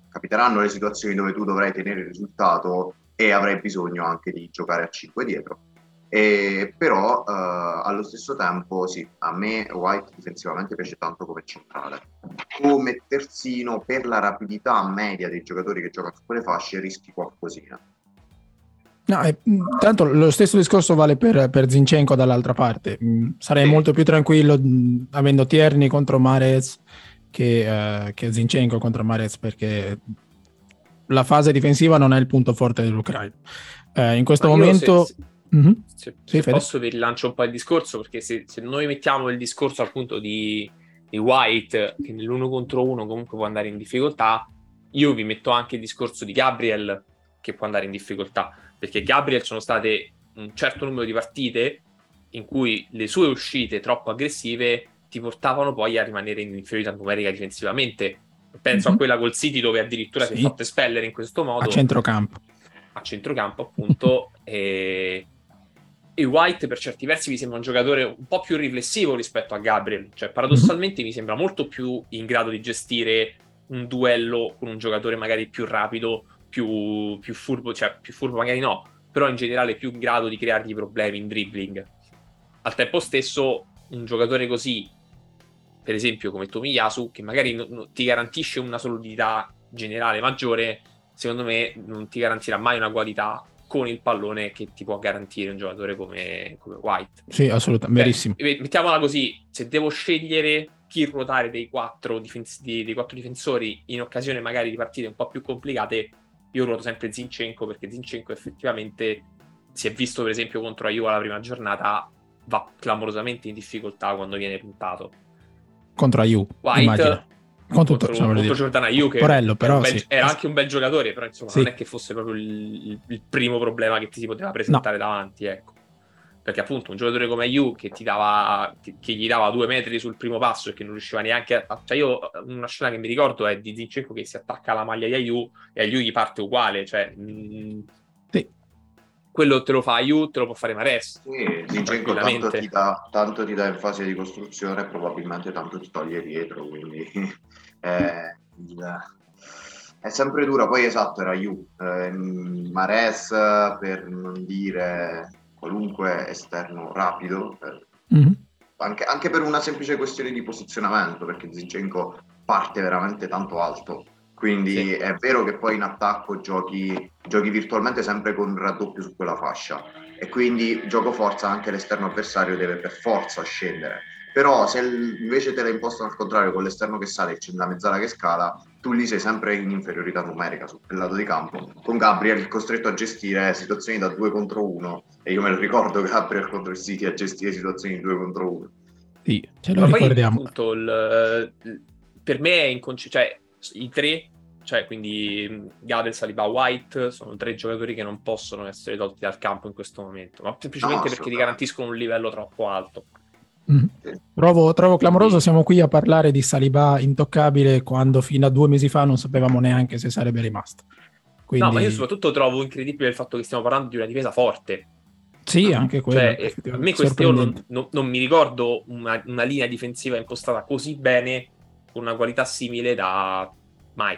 capiteranno le situazioni dove tu dovrai tenere il risultato e avrai bisogno anche di giocare a cinque dietro. E però eh, allo stesso tempo sì, a me White difensivamente piace tanto come centrale, come terzino per la rapidità media dei giocatori che giocano su quelle fasce rischi qualcosina. No, eh, tanto lo stesso discorso vale per, per Zinchenko dall'altra parte. Sarei sì. molto più tranquillo mh, avendo Tierney contro Mahrez che, eh, che Zinchenko contro Mahrez, perché la fase difensiva non è il punto forte dell'Ucraina eh, in questo Ma momento. Se, se... Mm-hmm. Se, sì, se posso vi rilancio un po' il discorso, perché se, se noi mettiamo il discorso appunto di, di White, che nell'uno contro uno comunque può andare in difficoltà, io vi metto anche il discorso di Gabriel, che può andare in difficoltà, perché Gabriel ci sono state un certo numero di partite in cui le sue uscite troppo aggressive ti portavano poi a rimanere in inferiorità numerica difensivamente. Penso mm-hmm. a quella col City, dove addirittura sì. si è fatto espellere in questo modo a centrocampo a centrocampo appunto e e White per certi versi mi sembra un giocatore un po' più riflessivo rispetto a Gabriel, cioè paradossalmente mi sembra molto più in grado di gestire un duello con un giocatore magari più rapido, più, più furbo, cioè più furbo magari no, però in generale più in grado di creargli problemi in dribbling. Al tempo stesso un giocatore così, per esempio come Tomiyasu, che magari no, no, ti garantisce una solidità generale maggiore, secondo me non ti garantirà mai una qualità con il pallone che ti può garantire un giocatore come, come White. Sì, assolutamente, verissimo. Beh, mettiamola così, se devo scegliere chi ruotare dei quattro, difens- dei, dei quattro difensori in occasione magari di partite un po' più complicate, io ruoto sempre Zinchenko, perché Zinchenko effettivamente si è visto per esempio contro Juve la prima giornata, va clamorosamente in difficoltà quando viene puntato. Contro Juve, immagino. Con tutto, contro, contro Giordana Ayew, che Porello, però, era, bel, sì. era anche un bel giocatore, però insomma sì. non è che fosse proprio il, il primo problema che ti si poteva presentare no. davanti, ecco, perché appunto un giocatore come Ayew che ti dava che, che gli dava due metri sul primo passo e che non riusciva neanche a, a cioè io una scena che mi ricordo è di Zinchenko che si attacca alla maglia di Ayew e Ayew gli parte uguale, cioè mh, sì. quello te lo fa Ayew, te lo può fare Mahrez. Sì, Zinchenko tanto ti dà tanto ti dà in fase di costruzione, probabilmente tanto ti toglie dietro, quindi Eh, è sempre dura. Poi esatto, era Ayew, eh, Mahrez, per non dire qualunque esterno rapido, eh, mm-hmm. anche, anche per una semplice questione di posizionamento, perché Zinchenko parte veramente tanto alto, quindi sì. è vero che poi in attacco giochi, giochi virtualmente sempre con raddoppio su quella fascia e quindi gioco forza, anche l'esterno avversario deve per forza scendere. Però se invece te la impostano al contrario, con l'esterno che sale e c'è la mezzala che scala, tu lì sei sempre in inferiorità numerica su quel lato di campo, con Gabriel costretto a gestire situazioni da due contro uno, e io me lo ricordo Gabriel contro il City a gestire situazioni due contro uno. Sì, ce lo Ma ricordiamo. Poi, appunto, il, per me è inconce- cioè i tre, cioè quindi Gabriel, Saliba, White, sono tre giocatori che non possono essere tolti dal campo in questo momento, ma semplicemente no, perché ti garantiscono un livello troppo alto. Mm. Trovo, trovo clamoroso. Siamo qui a parlare di Saliba intoccabile quando fino a due mesi fa non sapevamo neanche se sarebbe rimasto. Quindi... No, ma io soprattutto trovo incredibile il fatto che stiamo parlando di una difesa forte. Sì, anche quello. Cioè, a me quest'anno non, non, non mi ricordo una, una linea difensiva impostata così bene, con una qualità simile da mai.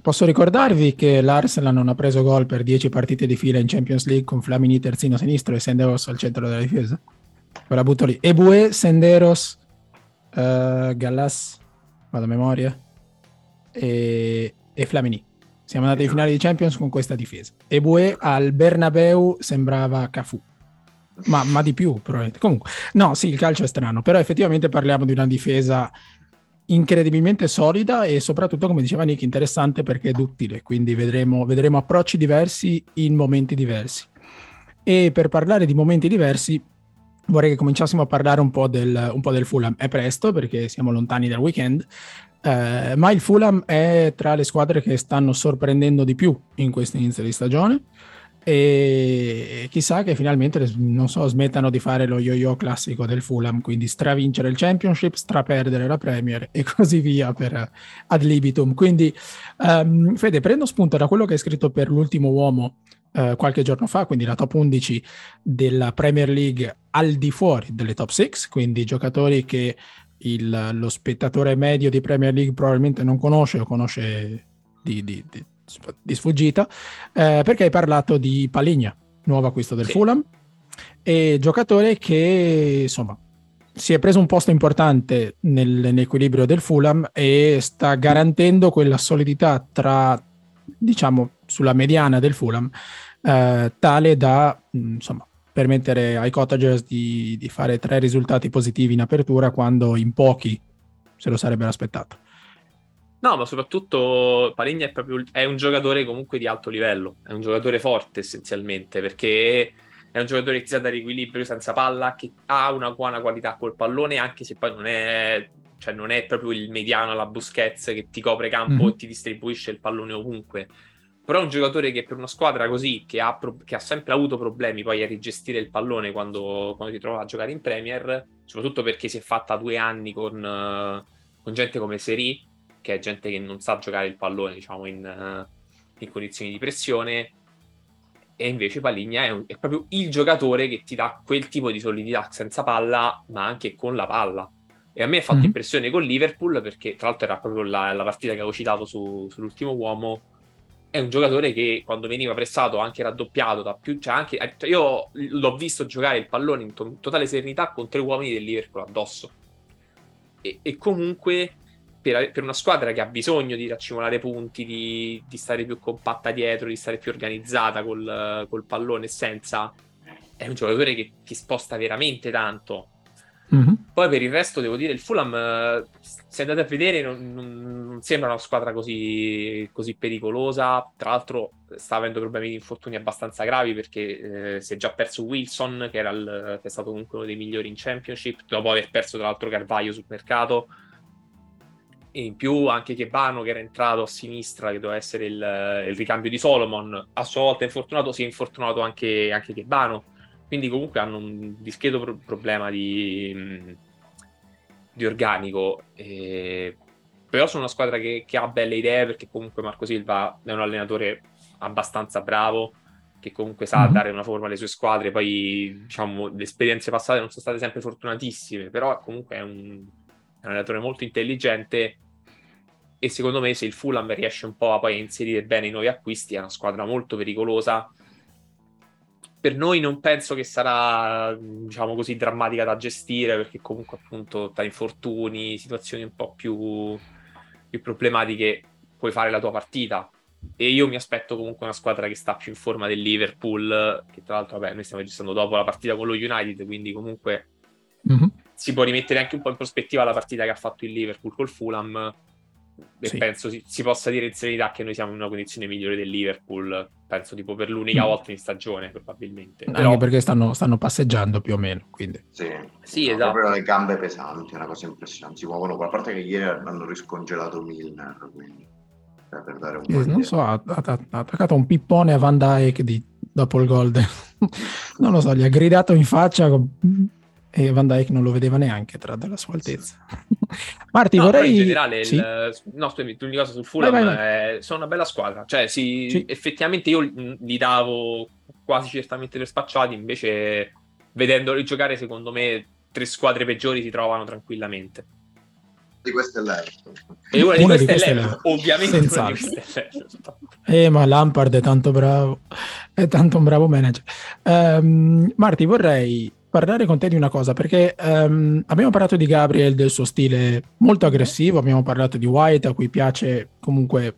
Posso ricordarvi che l'Arsenal non ha preso gol per dieci partite di fila in Champions League con Flamini terzino sinistro e Senderos al centro della difesa? Ve la butto lì. Eboué, Senderos, uh, Gallas, vado a memoria, e, e Flamini. Siamo andati ai finali di Champions con questa difesa. Eboué al Bernabeu sembrava Cafu, ma, ma di più probabilmente. Comunque, no, sì, il calcio è strano, però effettivamente parliamo di una difesa incredibilmente solida e soprattutto, come diceva Nick, interessante perché è duttile, quindi vedremo, vedremo approcci diversi in momenti diversi. E per parlare di momenti diversi, vorrei che cominciassimo a parlare un po' del, un po' del Fulham. È presto perché siamo lontani dal weekend, eh, ma il Fulham è tra le squadre che stanno sorprendendo di più in questo inizio di stagione e chissà che finalmente, non so, smettano di fare lo yo-yo classico del Fulham, quindi stravincere il Championship, straperdere la Premier e così via per ad libitum. Quindi um, Fede, prendo spunto da quello che hai scritto per l'ultimo uomo Uh, qualche giorno fa, quindi la top undici della Premier League al di fuori delle top sei, quindi giocatori che il, lo spettatore medio di Premier League probabilmente non conosce o conosce di, di, di, di sfuggita, uh, perché hai parlato di Palhinha, nuovo acquisto del sì. Fulham, e giocatore che insomma si è preso un posto importante nel, nell'equilibrio del Fulham e sta garantendo quella solidità tra, diciamo, sulla mediana del Fulham, eh, tale da insomma permettere ai Cottagers di, di fare tre risultati positivi in apertura quando in pochi se lo sarebbero aspettato. No, ma soprattutto Palhinha è proprio è un giocatore comunque di alto livello, è un giocatore forte essenzialmente, perché è un giocatore che si dà riequilibrio senza palla, che ha una buona qualità col pallone, anche se poi non è, cioè non è proprio il mediano alla Busquets che ti copre campo mm. e ti distribuisce il pallone ovunque, però è un giocatore che per una squadra così che ha, pro- che ha sempre avuto problemi poi a rigestire il pallone quando, quando si trova a giocare in Premier, soprattutto perché si è fatta due anni con, uh, con gente come Seri, che è gente che non sa giocare il pallone, diciamo, in, uh, in condizioni di pressione, e invece Palhinha è, un, è proprio il giocatore che ti dà quel tipo di solidità senza palla, ma anche con la palla. E a me ha fatto mm-hmm. impressione con Liverpool, perché tra l'altro era proprio la, la partita che avevo citato su, sull'ultimo uomo. È un giocatore che quando veniva pressato, anche raddoppiato, da più, cioè anche, io l'ho visto giocare il pallone in to- totale serenità con tre uomini del Liverpool addosso. E, e comunque per, per una squadra che ha bisogno di raccimolare punti, di, di stare più compatta dietro, di stare più organizzata col, col pallone senza, è un giocatore che ti sposta veramente tanto. Mm-hmm. Poi per il resto devo dire il Fulham, se andate a vedere, non, non, non sembra una squadra così, così pericolosa. Tra l'altro sta avendo problemi di infortuni abbastanza gravi, perché eh, si è già perso Wilson, che, era il, che è stato comunque uno dei migliori in Championship, dopo aver perso tra l'altro Carvaglio sul mercato, e in più anche Chebano, che era entrato a sinistra, che doveva essere il, il ricambio di Solomon, a sua volta infortunato, si è infortunato anche, anche Chebano. Quindi comunque hanno un discreto pro- problema di, di organico, eh, però sono una squadra che, che ha belle idee, perché comunque Marco Silva è un allenatore abbastanza bravo, che comunque sa dare una forma alle sue squadre. Poi diciamo le esperienze passate non sono state sempre fortunatissime, però comunque è un, è un allenatore molto intelligente, e secondo me se il Fulham riesce un po' a poi inserire bene i nuovi acquisti, è una squadra molto pericolosa. Per noi non penso che sarà, diciamo così, drammatica da gestire, perché comunque appunto tra infortuni, situazioni un po' più, più problematiche puoi fare la tua partita. E io mi aspetto comunque una squadra che sta più in forma del Liverpool, che tra l'altro vabbè, noi stiamo registrando dopo la partita con lo United, quindi comunque mm-hmm. si può rimettere anche un po' in prospettiva la partita che ha fatto il Liverpool col Fulham. E sì. penso si, si possa dire in serenità che noi siamo in una condizione migliore del Liverpool, penso tipo per l'unica mm. volta in stagione probabilmente. Però... anche perché stanno, stanno passeggiando più o meno, quindi sì, sì esatto. Proprio le gambe pesanti, è una cosa impressionante, si muovono, a parte che ieri hanno riscongelato Milner, quindi cioè, per dare un po' eh, non so, ha, ha, ha attaccato un pippone a Van Dijk di, dopo il gol non lo so, gli ha gridato in faccia con... e Van Dijk non lo vedeva neanche tra dalla sua altezza. Marti, no, vorrei in generale il... sì. no scusami, l'unica cosa sul Fulham, vai, vai, vai. È... sono una bella squadra, cioè sì, sì. effettivamente io li davo quasi certamente per spacciati, invece vedendoli giocare secondo me tre squadre peggiori si trovano tranquillamente. Di queste è l'Everton, e una, una di queste, di queste è l'Everton, ovviamente una di queste è l'Everton. Eh, ma Lampard è tanto bravo, è tanto un bravo manager. Um, Marti, vorrei parlare con te di una cosa, perché um, abbiamo parlato di Gabriel, del suo stile molto aggressivo, abbiamo parlato di White, a cui piace comunque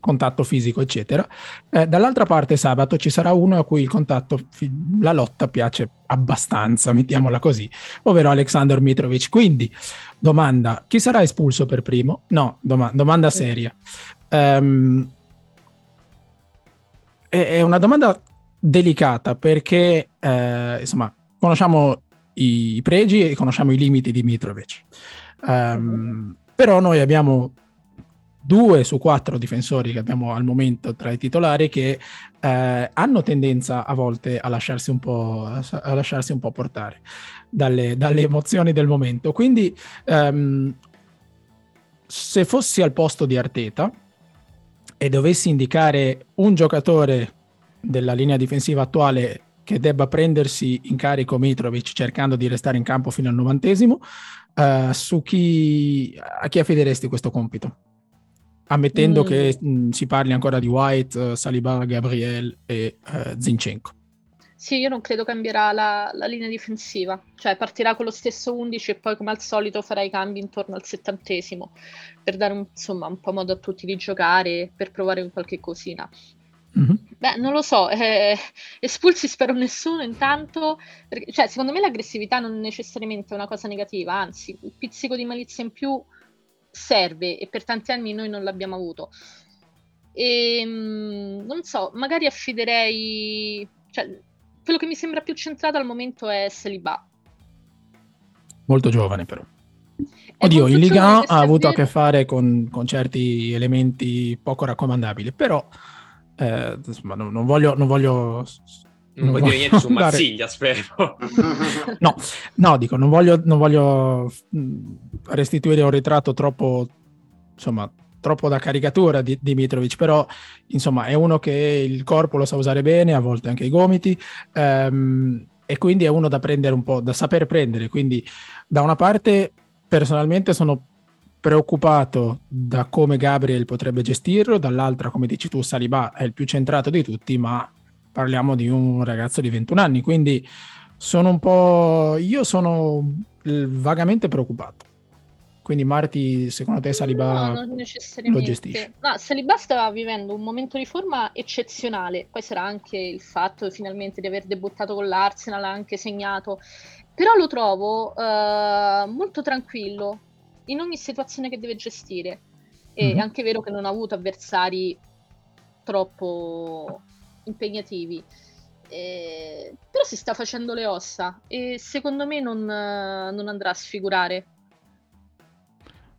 contatto fisico eccetera, eh, dall'altra parte sabato ci sarà uno a cui il contatto, fi- la lotta piace abbastanza, mettiamola così, ovvero Aleksandar Mitrovic. Quindi domanda, chi sarà espulso per primo? No, doma- domanda seria, um, è-, è una domanda delicata, perché eh, insomma conosciamo i pregi e conosciamo i limiti di Mitrovic, um, però noi abbiamo due su quattro difensori che abbiamo al momento tra i titolari che eh, hanno tendenza a volte a lasciarsi un po', a lasciarsi un po' portare dalle, dalle emozioni del momento. Quindi um, se fossi al posto di Arteta e dovessi indicare un giocatore della linea difensiva attuale che debba prendersi in carico Mitrovic cercando di restare in campo fino al novantesimo, uh, su chi, a chi affideresti questo compito? Ammettendo mm. che mh, si parli ancora di White, uh, Saliba, Gabriel e uh, Zinchenko. Sì, io non credo cambierà la, la linea difensiva, cioè partirà con lo stesso undici e poi come al solito farà i cambi intorno al settantesimo per dare un, insomma un po' modo a tutti di giocare, per provare un qualche cosina. Mm-hmm. Beh, non lo so, eh, espulsi spero nessuno intanto, perché, cioè secondo me l'aggressività non è necessariamente una cosa negativa, anzi un pizzico di malizia in più serve, e per tanti anni noi non l'abbiamo avuto. E, mh, non so, magari affiderei, cioè, quello che mi sembra più centrato al momento è Saliba. Molto giovane però. Oddio, in Liga ha avuto a che fare con, con certi elementi poco raccomandabili, però... Eh, insomma, non, non voglio non voglio non, non voglio dire niente su Marsiglia, spero. no no dico non voglio non voglio restituire un ritratto troppo, insomma, troppo da caricatura di, di Mitrovic, però insomma è uno che il corpo lo sa usare bene, a volte anche i gomiti, ehm, e quindi è uno da prendere un po', da saper prendere. Quindi da una parte personalmente sono preoccupato da come Gabriel potrebbe gestirlo, dall'altra, come dici tu, Saliba è il più centrato di tutti, ma parliamo di un ragazzo di ventuno anni, quindi sono un po'... io sono vagamente preoccupato. Quindi Marti, secondo te Saliba no, non necessariamente. Lo gestisce? No, Saliba stava vivendo un momento di forma eccezionale, poi sarà anche il fatto finalmente di aver debuttato con l'Arsenal, ha anche segnato, però lo trovo eh, molto tranquillo in ogni situazione che deve gestire, e mm-hmm. è anche vero che non ha avuto avversari troppo impegnativi, eh, però si sta facendo le ossa e secondo me non, non andrà a sfigurare.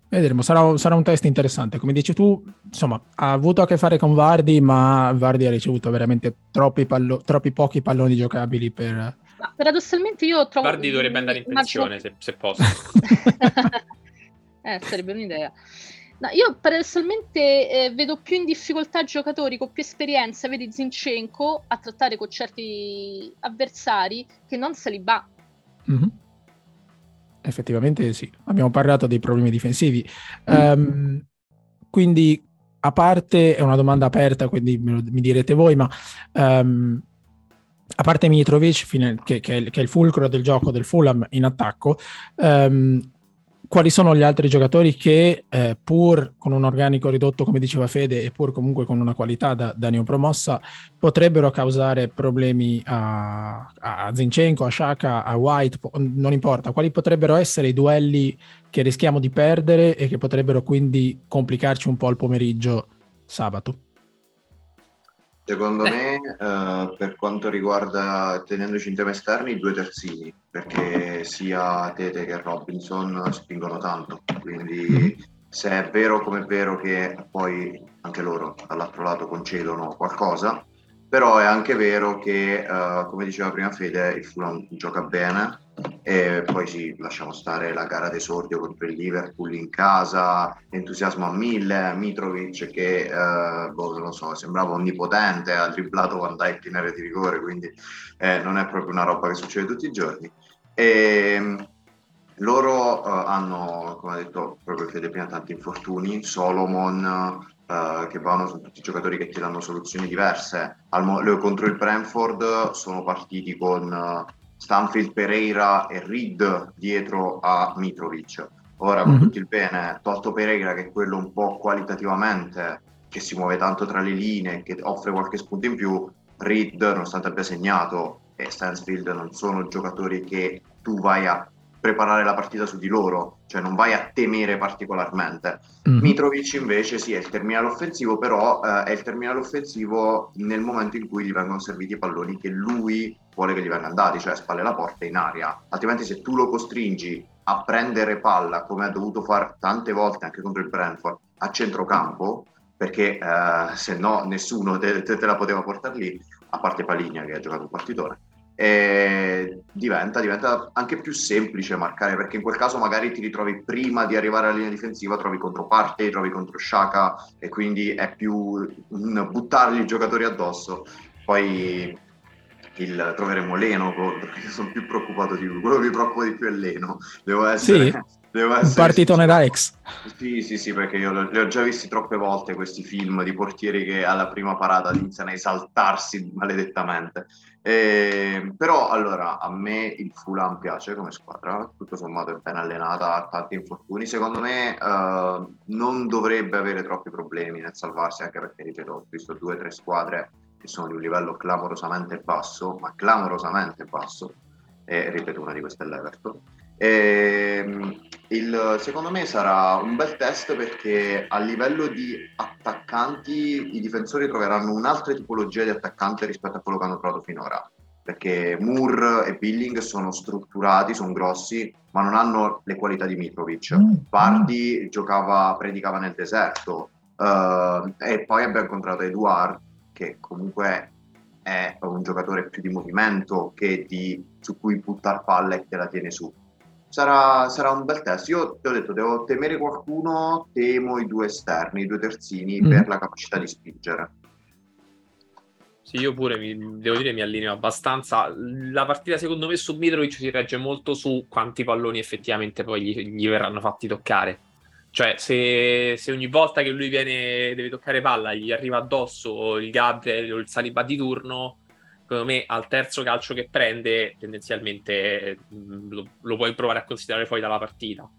Vedremo, sarà, sarà un test interessante. Come dici tu, insomma, ha avuto a che fare con Vardy, ma Vardy ha ricevuto veramente troppi, pallo- troppi pochi palloni giocabili per... Ma paradossalmente io trovo... Vardy dovrebbe andare in pensione, se, se posso. eh, sarebbe un'idea. No, io paradossalmente eh, vedo più in difficoltà giocatori con più esperienza, vedi Zinchenko, a trattare con certi avversari, che non Saliba. Mm-hmm. Effettivamente sì, abbiamo parlato dei problemi difensivi, um, quindi a parte, è una domanda aperta, quindi me lo, mi direte voi, ma um, a parte Mitrovic, fine, che, che, è il, che è il fulcro del gioco del Fulham in attacco, um, quali sono gli altri giocatori che eh, pur con un organico ridotto, come diceva Fede, e pur comunque con una qualità da, da neopromossa, potrebbero causare problemi a, a Zinchenko, a Xhaka, a White, non importa, quali potrebbero essere i duelli che rischiamo di perdere e che potrebbero quindi complicarci un po' il pomeriggio sabato? Secondo me, eh, per quanto riguarda, tenendoci in tema esterni, due terzini, perché sia Tete che Robinson spingono tanto, quindi se è vero come è vero che poi anche loro dall'altro lato concedono qualcosa, però è anche vero che, eh, come diceva prima Fede, il Fulham gioca bene, e poi sì, lasciamo stare la gara d'esordio contro il Liverpool in casa, entusiasmo a mille, Mitrovic che eh, boh, non lo so, sembrava onnipotente, ha dribblato Van Dijk in area di rigore, quindi eh, non è proprio una roba che succede tutti i giorni, e loro eh, hanno, come ha detto proprio Fede prima, tanti infortuni. Solomon, eh, che vanno, sono tutti giocatori che ti danno soluzioni diverse. Al mo- contro il Brentford sono partiti con Stanfield, Pereira e Reed dietro a Mitrovic. Ora, con tutto il bene, tolto Pereira, che è quello un po' qualitativamente che si muove tanto tra le linee, che offre qualche spunto in più, Reed, nonostante abbia segnato, e Stanfield non sono giocatori che tu vai a preparare la partita su di loro, cioè non vai a temere particolarmente. Mm. Mitrovic invece sì, è il terminale offensivo, però eh, è il terminale offensivo nel momento in cui gli vengono serviti i palloni che lui vuole che gli vengano dati, cioè spalle alla porta in aria. Altrimenti se tu lo costringi a prendere palla, come ha dovuto fare tante volte anche contro il Brentford, a centrocampo, perché eh, se no nessuno te, te, te la poteva portare lì, a parte Palhinha che ha giocato un partitone. E diventa, diventa anche più semplice marcare, perché in quel caso magari ti ritrovi prima di arrivare alla linea difensiva, trovi controparte, trovi contro Xhaka, e quindi è più un buttargli i giocatori addosso. Poi il, troveremo Leno contro, che sono più preoccupato di lui, quello che mi preoccupa di più è Leno, devo essere... Sì. Un partitone da ex. Sì, sì, sì, perché io li ho già visti troppe volte questi film di portieri che alla prima parata iniziano a esaltarsi maledettamente. E, però allora, a me il Fulham piace come squadra, tutto sommato è ben allenata, ha tanti infortuni. Secondo me eh, non dovrebbe avere troppi problemi nel salvarsi, anche perché, ripeto, ho visto due o tre squadre che sono di un livello clamorosamente basso, ma clamorosamente basso, e ripeto, una di queste è l'Everton. E, il, secondo me sarà un bel test, perché a livello di attaccanti i difensori troveranno un'altra tipologia di attaccante rispetto a quello che hanno trovato finora, perché Moore e Billing sono strutturati, sono grossi, ma non hanno le qualità di Mitrovic. Vardy giocava, predicava nel deserto, uh, e poi abbiamo incontrato Eduard, che comunque è un giocatore più di movimento che di, su cui buttare palla e te la tiene su. sarà, sarà un bel test. Io ti ho detto, devo temere qualcuno, temo i due esterni, i due terzini, mm. per la capacità di spingere. Sì, io pure mi, devo dire mi allineo abbastanza. La partita secondo me su Mitrovic si regge molto su quanti palloni effettivamente poi gli, gli verranno fatti toccare. Cioè se, se ogni volta che lui viene deve toccare palla gli arriva addosso il Gabriel o il Saliba di turno, secondo me al terzo calcio che prende tendenzialmente lo, lo puoi provare a considerare fuori dalla partita.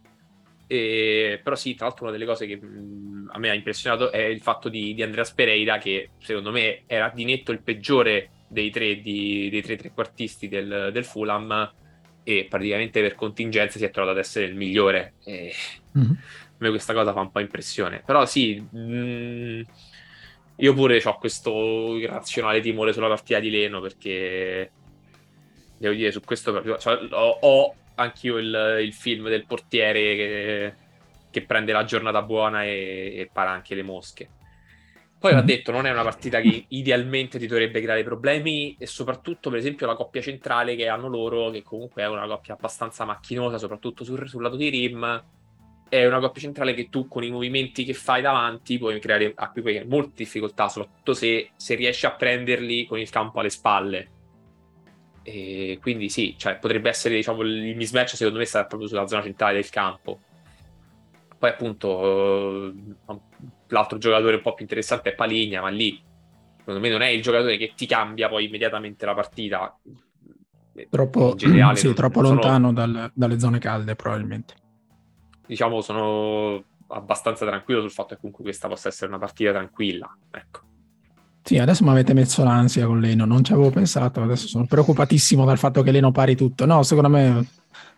E, però sì, tra l'altro una delle cose che mh, a me ha impressionato è il fatto di, di Andreas Pereira, che secondo me era di netto il peggiore dei tre, di, dei tre trequartisti del, del Fulham, e praticamente per contingenza si è trovato ad essere il migliore, e mm-hmm. a me questa cosa fa un po' impressione. Però sì, mh, io pure ho questo irrazionale timore sulla partita di Leno, perché devo dire su questo cioè, ho, ho anch'io il, il film del portiere che, che prende la giornata buona e, e para anche le mosche. Poi va detto, non è una partita che idealmente ti dovrebbe creare problemi, e soprattutto per esempio la coppia centrale che hanno loro, che comunque è una coppia abbastanza macchinosa soprattutto sul, sul lato di rim, è una coppia centrale che tu con i movimenti che fai davanti puoi creare a cui puoi creare molte difficoltà, soprattutto se, se riesci a prenderli con il campo alle spalle. E quindi sì, cioè potrebbe essere, diciamo, il mismatch secondo me sarà proprio sulla zona centrale del campo. Poi appunto l'altro giocatore un po' più interessante è Palhinha, ma lì secondo me non è il giocatore che ti cambia poi immediatamente la partita, troppo, generale, sì, non, troppo non lontano sono, dal, dalle zone calde probabilmente. Diciamo sono abbastanza tranquillo sul fatto che comunque questa possa essere una partita tranquilla, ecco. Sì, adesso mi avete messo l'ansia con Leno, non ci avevo pensato, adesso sono preoccupatissimo dal fatto che Leno pari tutto. No, secondo me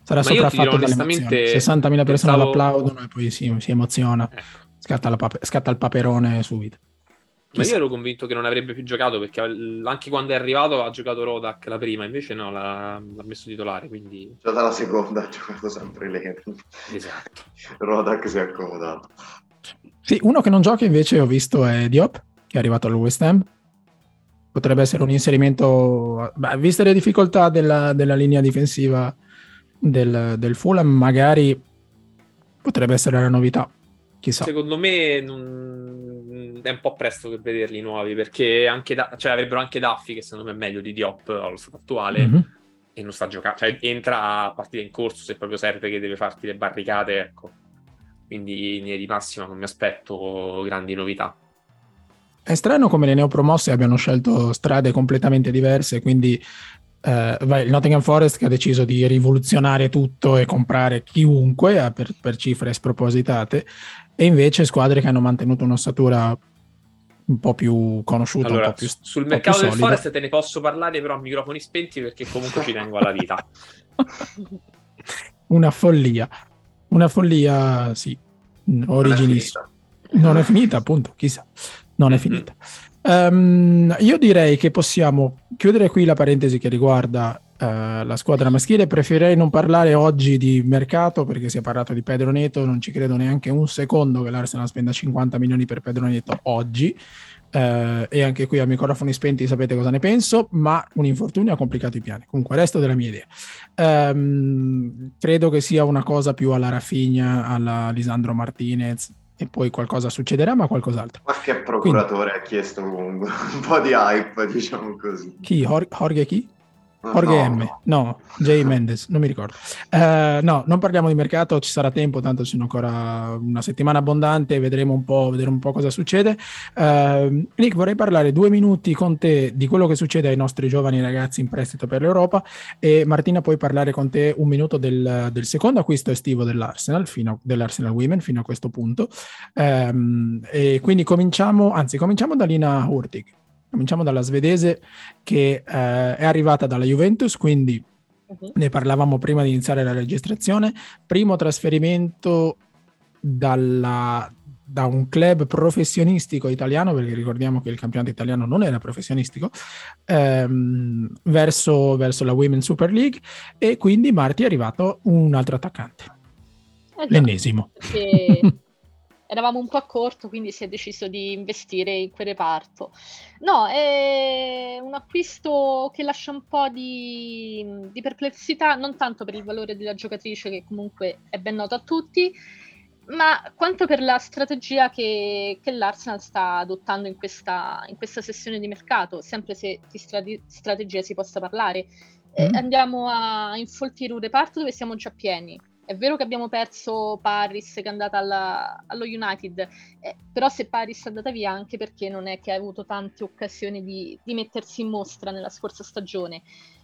sarà sopraffatto dalle emozioni. sessantamila persone pensavo... l'applaudono e poi si, si emoziona, eh. scatta, la pape- scatta il paperone subito. Chi Ma io ero convinto che non avrebbe più giocato, perché anche quando è arrivato ha giocato Rodak la prima, invece no, l'ha, l'ha messo titolare, quindi... Già dalla seconda ha giocato sempre Leno. Esatto. Rodak si è accomodato. Sì, uno che non gioca invece ho visto è Diop, che è arrivato al West Ham. Potrebbe essere un inserimento, beh, viste le difficoltà della, della linea difensiva del, del Fulham, magari potrebbe essere la novità, chissà. Secondo me non... è un po' presto per vederli nuovi, perché anche da... cioè, avrebbero anche Duffy, che secondo me è meglio di Diop allo stato attuale, mm-hmm. e non sta giocando, cioè entra a partita in corso se proprio serve, che deve farti le barricate, ecco. Quindi in linea di massima non mi aspetto grandi novità. È strano come le neopromosse abbiano scelto strade completamente diverse, quindi eh, vai, il Nottingham Forest, che ha deciso di rivoluzionare tutto e comprare chiunque per, per cifre spropositate, e invece squadre che hanno mantenuto un'ossatura un po' più conosciuta. Allora, un po' più, sul po mercato più del solida. Forest te ne posso parlare però a microfoni spenti, perché comunque ci tengo alla vita. Una follia, una follia, sì, originista. Non è finita, appunto, chissà. Non è finita. Um, io direi che possiamo chiudere qui la parentesi che riguarda uh, la squadra maschile. Preferirei non parlare oggi di mercato, perché si è parlato di Pedro Neto, non ci credo neanche un secondo che l'Arsenal spenda cinquanta milioni per Pedro Neto oggi, uh, e anche qui a microfoni spenti sapete cosa ne penso, ma un infortunio ha complicato i piani. Comunque resto della mia idea, um, credo che sia una cosa più alla Rafinha, alla Lisandro Martinez, e poi qualcosa succederà, ma qualcos'altro. Qualche procuratore quindi ha chiesto un, un po' di hype, diciamo così. Chi? Jorge chi? Jorge no. M. No, Jay Mendes, non mi ricordo. Uh, no, non parliamo di mercato, ci sarà tempo, tanto c'è ancora una settimana abbondante, vedremo un po', vedremo un po' cosa succede. Uh, Nick, vorrei parlare due minuti con te di quello che succede ai nostri giovani ragazzi in prestito per l'Europa, e Martina puoi parlare con te un minuto del, del secondo acquisto estivo dell'Arsenal, fino a, dell'Arsenal Women fino a questo punto. Um, e quindi cominciamo, anzi cominciamo da Lina Hurtig. Cominciamo dalla svedese che eh, è arrivata dalla Juventus, quindi uh-huh. ne parlavamo prima di iniziare la registrazione. Primo trasferimento dalla, da un club professionistico italiano, perché ricordiamo che il campionato italiano non era professionistico, ehm, verso, verso la Women's Super League, e quindi Marti è arrivato un altro attaccante, eh, l'ennesimo. Perché... eravamo un po' a corto, quindi si è deciso di investire in quel reparto. No, è un acquisto che lascia un po' di, di perplessità, non tanto per il valore della giocatrice, che comunque è ben noto a tutti, ma quanto per la strategia che, che l'Arsenal sta adottando in questa, in questa sessione di mercato, sempre se di strate- strategia si possa parlare. Mm. Andiamo a infoltire un reparto dove siamo già pieni. È vero che abbiamo perso Parris, che è andata alla, allo United, eh, però se Parris è andata via anche perché non è che ha avuto tante occasioni di, di mettersi in mostra nella scorsa stagione,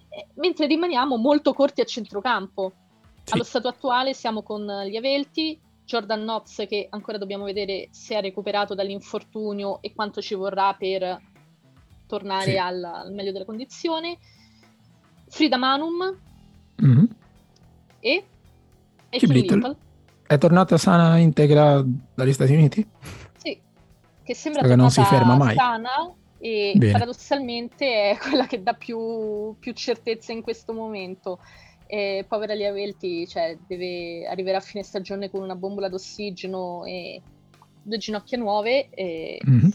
eh, mentre rimaniamo molto corti a centrocampo. Sì. Allo stato attuale siamo con gli Avelti, Jordan Knox, che ancora dobbiamo vedere se ha recuperato dall'infortunio e quanto ci vorrà per tornare sì. al, al meglio della condizione, Frida Manum mm-hmm. e e Kim Little. Little. È tornata sana integra dagli Stati Uniti? Sì, che sembra che non si ferma mai. Sana e bene. Paradossalmente è quella che dà più, più certezza in questo momento. Eh, povera Lia Velti, cioè, deve arriverà a fine stagione con una bombola d'ossigeno e due ginocchia nuove e mm-hmm.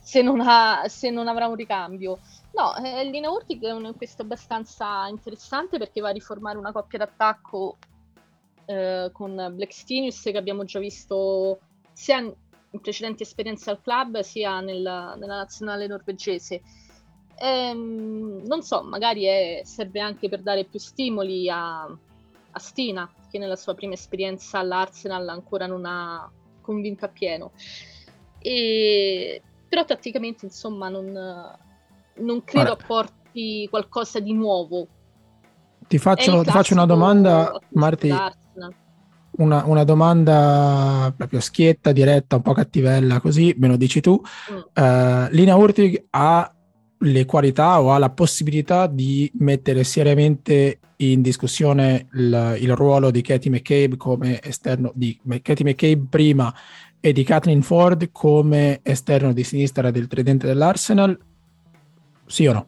se, non ha, se non avrà un ricambio. No, eh, Lina Hurtig è un questo abbastanza interessante perché va a riformare una coppia d'attacco Uh, con Blackstenius, che abbiamo già visto sia in precedenti esperienze al club sia nel, nella nazionale norvegese. Ehm, non so, magari è, serve anche per dare più stimoli a, a Stina, che nella sua prima esperienza all'Arsenal ancora non ha convinto appieno. E, però tatticamente insomma non, non credo Vabbè. apporti qualcosa di nuovo. Ti faccio, ti faccio una domanda, Marti, una, una domanda proprio schietta, diretta, un po' cattivella, così me lo dici tu. Mm. Uh, Lina Hurtig ha le qualità o ha la possibilità di mettere seriamente in discussione il, il ruolo di Katie McCabe come esterno, di Katie McCabe prima e di Kathleen Ford come esterno di sinistra del tridente dell'Arsenal? Sì o no?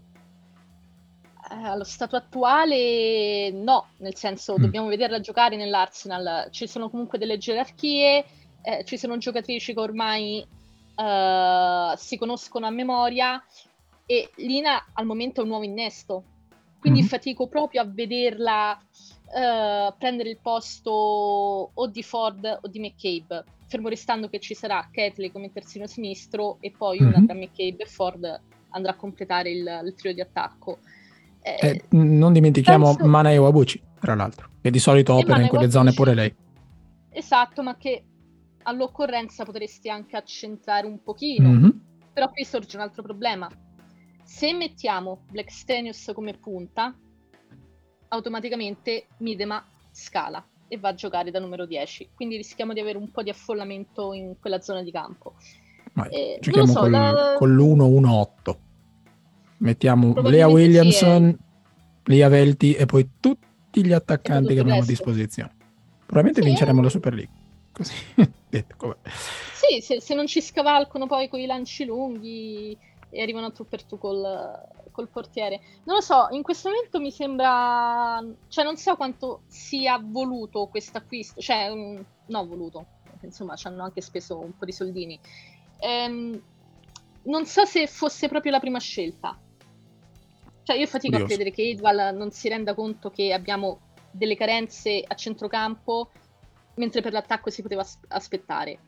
Allo stato attuale no, nel senso mm. dobbiamo vederla giocare nell'Arsenal, ci sono comunque delle gerarchie, eh, ci sono giocatrici che ormai eh, si conoscono a memoria e Lina al momento è un nuovo innesto, quindi mm. fatico proprio a vederla eh, prendere il posto o di Ford o di McCabe, fermo restando che ci sarà Ketley come terzino sinistro e poi mm. una tra McCabe e Ford andrà a completare il, il trio di attacco. Eh, non dimentichiamo penso... Mana Iwabuchi, tra l'altro, che di solito opera Mana in quelle Iwabuchi. Zone pure lei. Esatto, ma che all'occorrenza potresti anche accentrare un pochino. Mm-hmm. Però qui sorge un altro problema. Se mettiamo Blackstenius come punta, automaticamente Midema scala e va a giocare da numero dieci. Quindi rischiamo di avere un po' di affollamento in quella zona di campo. Eh, giochiamo non lo so, col, da... con l'uno uno otto. Mettiamo Lea Williamson, sì, eh. Lea Velti e poi tutti gli attaccanti che abbiamo a disposizione. Probabilmente sì, vinceremo eh. la Super League. Così detto, com'è. Sì, se, se non ci scavalcano poi con i lanci lunghi e arrivano a tu per tu col, col portiere. Non lo so, in questo momento mi sembra... Cioè non so quanto sia voluto questo acquisto. Cioè, no voluto. Insomma, ci hanno anche speso un po' di soldini. Ehm, non so se fosse proprio la prima scelta. Cioè io fatico Curioso. a credere che Edwal non si renda conto che abbiamo delle carenze a centrocampo, mentre per l'attacco si poteva aspettare.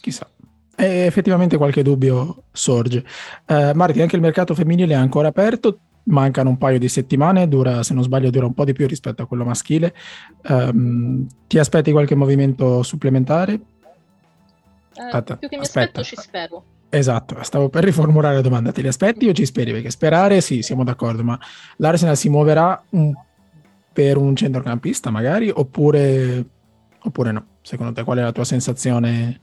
Chissà, e effettivamente qualche dubbio sorge. Eh, Marti, anche il mercato femminile è ancora aperto, mancano un paio di settimane, dura, se non sbaglio dura un po' di più rispetto a quello maschile. Um, ti aspetti qualche movimento supplementare? Eh, Atta, più che mi aspetto, aspetta. ci spero. Esatto, stavo per riformulare la domanda. Te li aspetti o ci speri? Perché sperare, sì, siamo d'accordo, ma l'Arsenal si muoverà un, per un centrocampista magari, oppure, oppure no? Secondo te qual è la tua sensazione?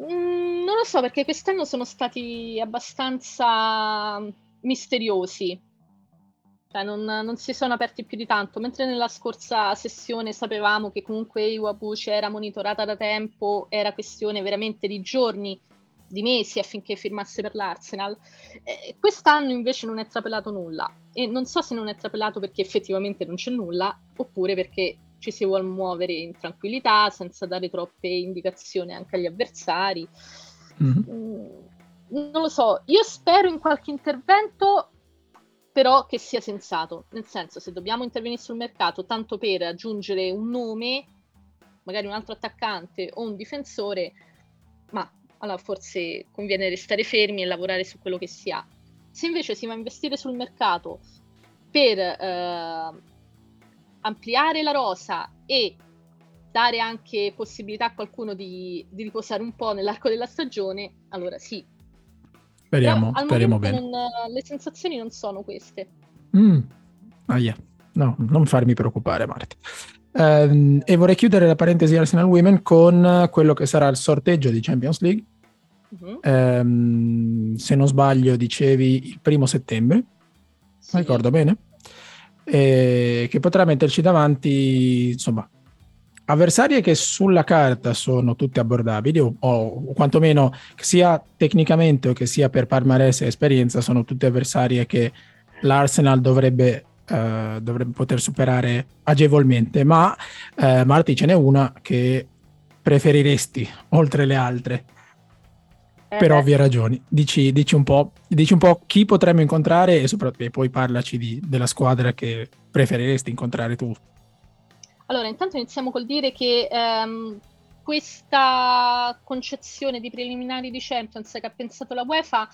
Mm, non lo so, perché quest'anno sono stati abbastanza misteriosi. Cioè, non, non si sono aperti più di tanto, mentre nella scorsa sessione sapevamo che comunque Iwabuchi era monitorata da tempo, era questione veramente di giorni, di mesi affinché firmasse per l'Arsenal. Eh, quest'anno invece non è trapelato nulla, e non so se non è trapelato perché effettivamente non c'è nulla, oppure perché ci si vuol muovere in tranquillità, senza dare troppe indicazioni anche agli avversari. Mm-hmm. Non lo so, io spero in qualche intervento, però che sia sensato, nel senso, se dobbiamo intervenire sul mercato tanto per aggiungere un nome, magari un altro attaccante o un difensore, ma allora forse conviene restare fermi e lavorare su quello che si ha. Se invece si va a investire sul mercato per eh, ampliare la rosa e dare anche possibilità a qualcuno di, di riposare un po' nell'arco della stagione, allora sì. Speriamo, però, al speriamo bene. Non, le sensazioni non sono queste. Mm. Ah, yeah. No, non farmi preoccupare, Marti. Um, e vorrei chiudere la parentesi Arsenal Women con quello che sarà il sorteggio di Champions League. Mm-hmm. Um, se non sbaglio, dicevi il primo settembre, sì. Ricordo bene, e che potrà metterci davanti, insomma, avversarie che sulla carta sono tutte abbordabili o, o quantomeno che sia tecnicamente o che sia per palmarès e esperienza sono tutte avversarie che l'Arsenal dovrebbe, eh, dovrebbe poter superare agevolmente, ma eh, Marti, ce n'è una che preferiresti oltre le altre eh per beh. ovvie ragioni. Dici, dici, un po', dici un po' chi potremmo incontrare e soprattutto e poi parlaci di, della squadra che preferiresti incontrare tu. Allora, intanto iniziamo col dire che ehm, questa concezione di preliminari di Champions che ha pensato la UEFA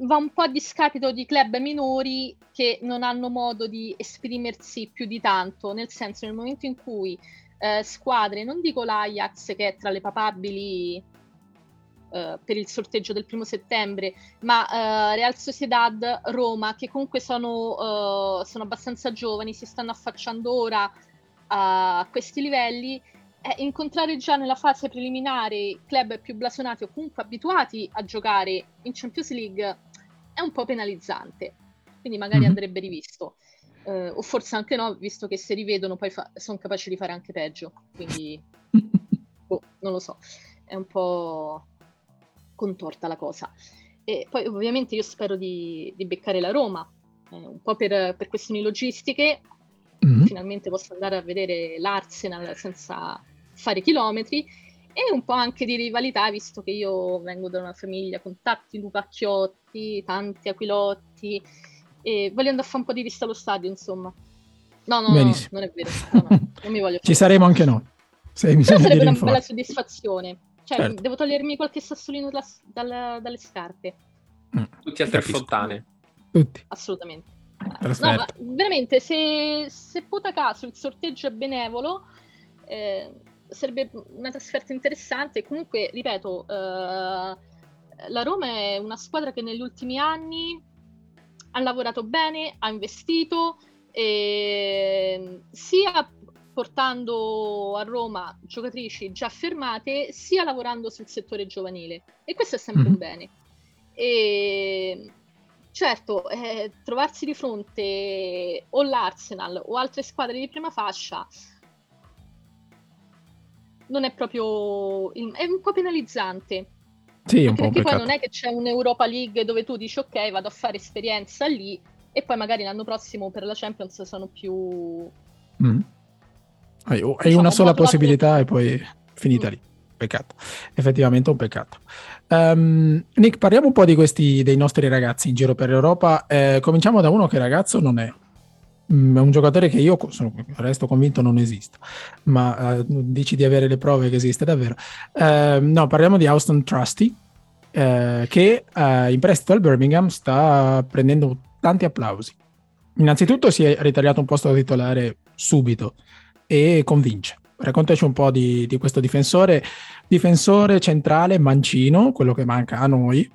va un po' a discapito di club minori che non hanno modo di esprimersi più di tanto, nel senso, nel momento in cui eh, squadre, non dico l'Ajax che è tra le papabili eh, per il sorteggio del primo settembre, ma eh, Real Sociedad, Roma, che comunque sono, eh, sono abbastanza giovani, si stanno affacciando ora a questi livelli, è incontrare già nella fase preliminare club più blasonati o comunque abituati a giocare in Champions League è un po' penalizzante, quindi magari mm-hmm. andrebbe rivisto eh, o forse anche no, visto che se rivedono poi fa- sono capaci di fare anche peggio, quindi boh, non lo so, è un po' contorta la cosa. E poi ovviamente io spero di, di beccare la Roma eh, un po' per, per questioni logistiche. Mm-hmm. Finalmente posso andare a vedere l'Arsenal senza fare chilometri, e un po' anche di rivalità, visto che io vengo da una famiglia con tanti Lupacchiotti, tanti Aquilotti, e voglio andare a fare un po' di vista allo stadio, insomma. No, no, no, non è vero, no, no, non mi voglio ci saremo anche noi. Se mi Però sarebbe una bella soddisfazione, cioè certo. Devo togliermi qualche sassolino dalla, dalla, dalle scarpe. Mm. Tutti a tre fontane. Tutti. Assolutamente. No, ma veramente se, se puta caso il sorteggio è benevolo eh, sarebbe una trasferta interessante. Comunque ripeto, eh, la Roma è una squadra che negli ultimi anni ha lavorato bene, ha investito eh, sia portando a Roma giocatrici già fermate, sia lavorando sul settore giovanile, e questo è sempre mm. un bene. E certo, eh, trovarsi di fronte o l'Arsenal o altre squadre di prima fascia non è proprio... è un po' penalizzante. Sì, un po' perché poi non è che c'è un'Europa League dove tu dici ok, vado a fare esperienza lì e poi magari l'anno prossimo per la Champions sono più... Mm. Hai, hai diciamo, una sola possibilità e poi finita mm. lì. Peccato, effettivamente un peccato. Um, Nick, parliamo un po' di questi dei nostri ragazzi in giro per l'Europa. Eh, cominciamo da uno che ragazzo non è, mm, è un giocatore che io sono, resto convinto non esista, ma uh, dici di avere le prove che esiste davvero. Uh, no, parliamo di Houston Trusty uh, che uh, in prestito al Birmingham sta prendendo tanti applausi. Innanzitutto si è ritagliato un posto da titolare subito e convince. Raccontaci un po' di, di questo difensore, difensore centrale mancino, quello che manca a noi,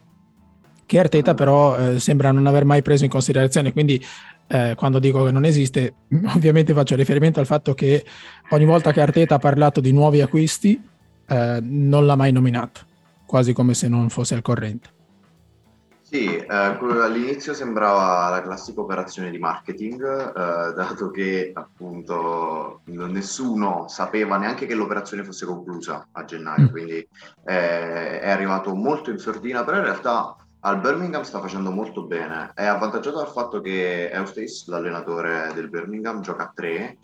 che Arteta però eh, sembra non aver mai preso in considerazione, quindi eh, quando dico che non esiste ovviamente faccio riferimento al fatto che ogni volta che Arteta ha parlato di nuovi acquisti eh, non l'ha mai nominato, quasi come se non fosse al corrente. Sì, eh, all'inizio sembrava la classica operazione di marketing, eh, dato che appunto nessuno sapeva neanche che l'operazione fosse conclusa a gennaio, quindi eh, è arrivato molto in sordina, però in realtà al Birmingham sta facendo molto bene. È avvantaggiato dal fatto che Eustace, l'allenatore del Birmingham, gioca a tre,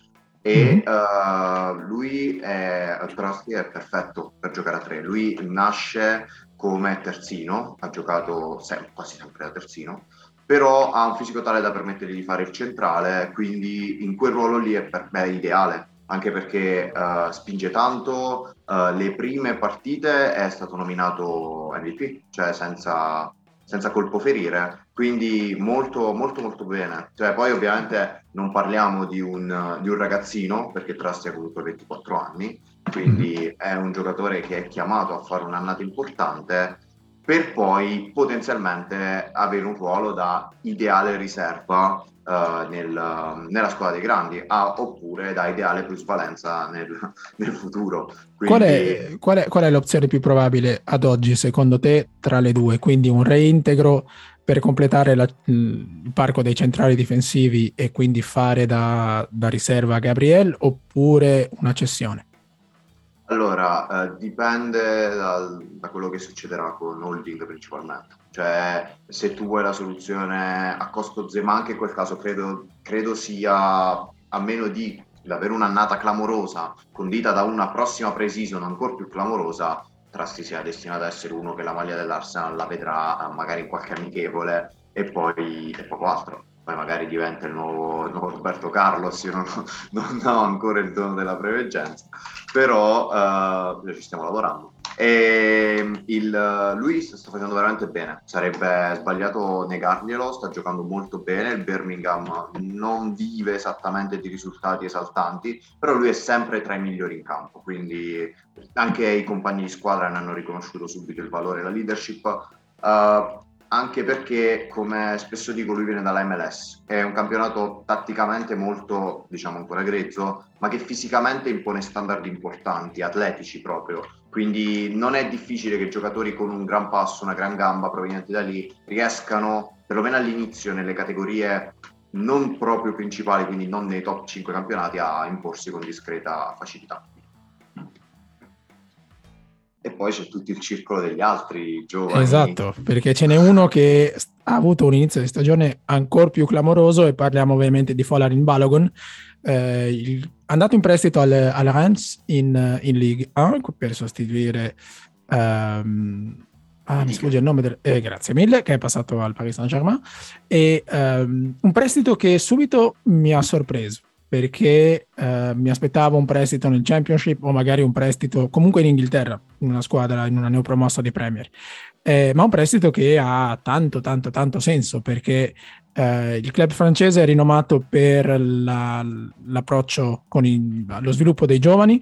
e mm-hmm. uh, lui è, Antonaschi è perfetto per giocare a tre. Lui nasce come terzino, ha giocato sempre, quasi sempre da terzino, però ha un fisico tale da permettergli di fare il centrale, quindi in quel ruolo lì è per me ideale, anche perché uh, spinge tanto, uh, le prime partite è stato nominato M V P, cioè senza... senza colpo ferire, quindi molto molto molto bene. Cioè, poi ovviamente non parliamo di un, di un ragazzino, perché Trasti ha comunque ventiquattro anni, quindi mm-hmm. è un giocatore che è chiamato a fare un'annata importante per poi potenzialmente avere un ruolo da ideale riserva uh, nel, nella squadra dei grandi, ah, oppure da ideale plusvalenza nel, nel futuro. Quindi... Qual è, qual è, qual è l'opzione più probabile ad oggi, secondo te, tra le due? Quindi un reintegro per completare la, il parco dei centrali difensivi e quindi fare da, da riserva a Gabriel, oppure una cessione? Allora, eh, dipende da, da quello che succederà con Holding principalmente. Cioè, se tu vuoi la soluzione a costo zero, ma anche in quel caso credo, credo sia, a meno di avere un'annata clamorosa condita da una prossima pre-season ancora più clamorosa, Trasti sia destinato ad essere uno che la maglia dell'Arsenal la vedrà magari in qualche amichevole e poi e poco altro. Poi magari diventa il nuovo, il nuovo Roberto Carlos, io non ho, non ho ancora il dono della preveggenza, però eh, ci stiamo lavorando. E il, lui sta facendo veramente bene, sarebbe sbagliato negarglielo, sta giocando molto bene, il Birmingham non vive esattamente di risultati esaltanti, però lui è sempre tra i migliori in campo, quindi anche i compagni di squadra ne hanno riconosciuto subito il valore e la leadership, eh, anche perché, come spesso dico, lui viene dalla M L S, è un campionato tatticamente molto, diciamo, ancora grezzo, ma che fisicamente impone standard importanti, atletici proprio, quindi non è difficile che giocatori con un gran passo, una gran gamba provenienti da lì, riescano, perlomeno all'inizio, nelle categorie non proprio principali, quindi non nei top cinque campionati, a imporsi con discreta facilità. E poi c'è tutto il circolo degli altri giovani. Esatto, perché ce n'è uno che ha avuto un inizio di stagione ancora più clamoroso, e parliamo ovviamente di Folarin Balogun, eh, il, andato in prestito al, al Reims in, in Ligue uno per sostituire um, ah, mi sfugge il nome del, eh, grazie mille, che è passato al Paris Saint-Germain, e um, un prestito che subito mi ha sorpreso, perché eh, mi aspettavo un prestito nel Championship o magari un prestito comunque in Inghilterra, in una squadra, in una neopromossa di Premier, eh, ma un prestito che ha tanto tanto tanto senso, perché eh, il club francese è rinomato per la, l'approccio con il, lo sviluppo dei giovani,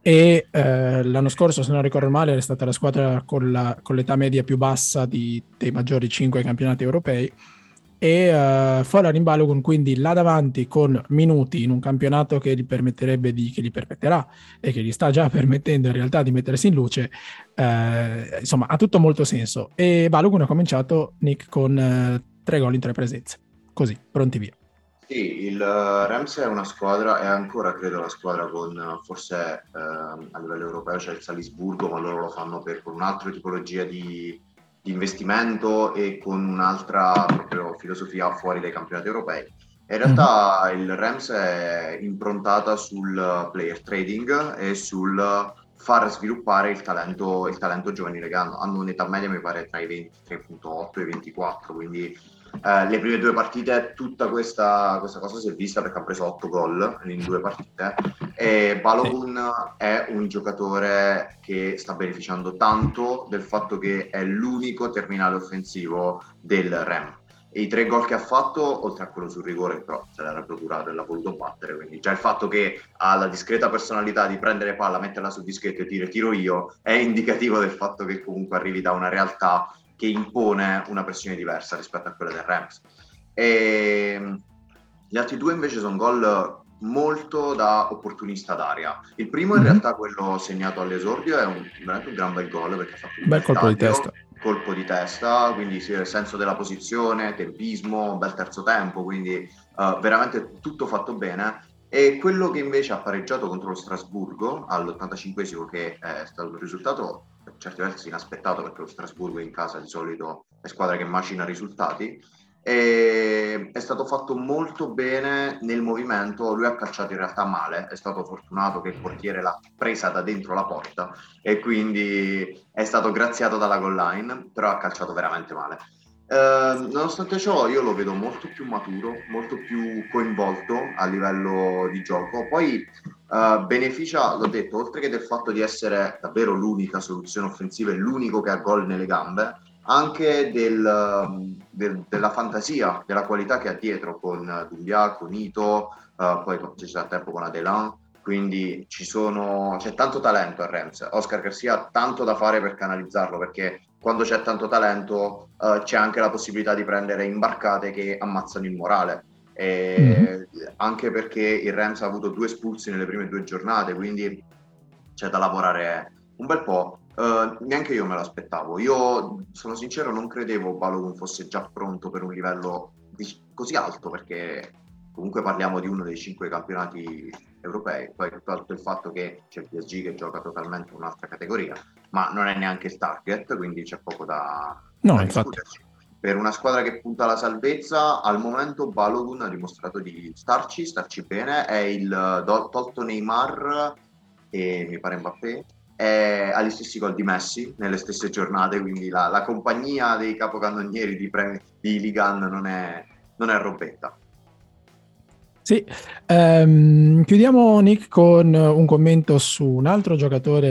e eh, l'anno scorso, se non ricordo male, è stata la squadra con, la, con l'età media più bassa di, dei maggiori cinque campionati europei. E uh, Folarin Balogun quindi là davanti con minuti in un campionato che gli permetterebbe di, che gli permetterà e che gli sta già permettendo in realtà di mettersi in luce, uh, insomma ha tutto molto senso. E Balogun ha cominciato, Nick, con uh, tre gol in tre presenze, così pronti via. Sì, il uh, Reims è una squadra, è ancora credo la squadra con uh, forse uh, a livello europeo c'è cioè il Salisburgo, ma loro lo fanno per con un'altra tipologia di di investimento e con un'altra proprio filosofia fuori dai campionati europei. In realtà il Reims è improntata sul player trading e sul far sviluppare il talento, il talento giovanile, che hanno, hanno un'età media mi pare tra i ventitré virgola otto e i ventiquattro, quindi eh, le prime due partite tutta questa, questa cosa si è vista, perché ha preso otto gol in due partite, e Balogun è un giocatore che sta beneficiando tanto del fatto che è l'unico terminale offensivo del Rem, e i tre gol che ha fatto, oltre a quello sul rigore però se l'era procurato e l'ha voluto battere, quindi già il fatto che ha la discreta personalità di prendere palla, metterla sul dischetto e dire tiro io è indicativo del fatto che comunque arrivi da una realtà che impone una pressione diversa rispetto a quella del Reims. E gli altri due invece sono gol molto da opportunista d'aria. Il primo in realtà, quello segnato all'esordio, è un, veramente un gran bel gol, perché ha fatto un bel colpo di testa. colpo di testa, quindi senso della posizione, tempismo, bel terzo tempo, quindi uh, veramente tutto fatto bene. E quello che invece ha pareggiato contro lo Strasburgo all'ottantacinquesimo, che è stato un risultato per certi versi inaspettato, perché lo Strasburgo in casa di solito è squadra che macina risultati, E è stato fatto molto bene nel movimento, lui ha calciato in realtà male, è stato fortunato che il portiere l'ha presa da dentro la porta e quindi è stato graziato dalla goal line, però ha calciato veramente male. Eh, nonostante ciò io lo vedo molto più maturo, molto più coinvolto a livello di gioco, poi eh, beneficia, l'ho detto, oltre che del fatto di essere davvero l'unica soluzione offensiva e l'unico che ha gol nelle gambe, anche del, del, della fantasia, della qualità che ha dietro con Dumbia, con Ito, uh, poi ci sarà tempo con Adelan, quindi ci sono, c'è tanto talento a Reims. Oscar Garcia ha tanto da fare per canalizzarlo, perché quando c'è tanto talento uh, c'è anche la possibilità di prendere imbarcate che ammazzano il morale, e mm-hmm. anche perché il Reims ha avuto due espulsi nelle prime due giornate, quindi c'è da lavorare un bel po'. Uh, neanche io me l'aspettavo, io sono sincero non credevo Balogun fosse già pronto per un livello di, così alto, perché comunque parliamo di uno dei cinque campionati europei, poi tolto il fatto che c'è il P S G che gioca totalmente un'altra categoria, ma non è neanche il target, quindi c'è poco da, no, da discuterci. Per una squadra che punta alla salvezza al momento Balogun ha dimostrato di starci, starci bene, è il tolto Neymar e mi pare Mbappé, ha gli stessi gol di Messi nelle stesse giornate, quindi la, la compagnia dei capocannonieri di, pre, di Ligan non è, non è robetta. Sì, ehm, chiudiamo Nick con un commento su un altro giocatore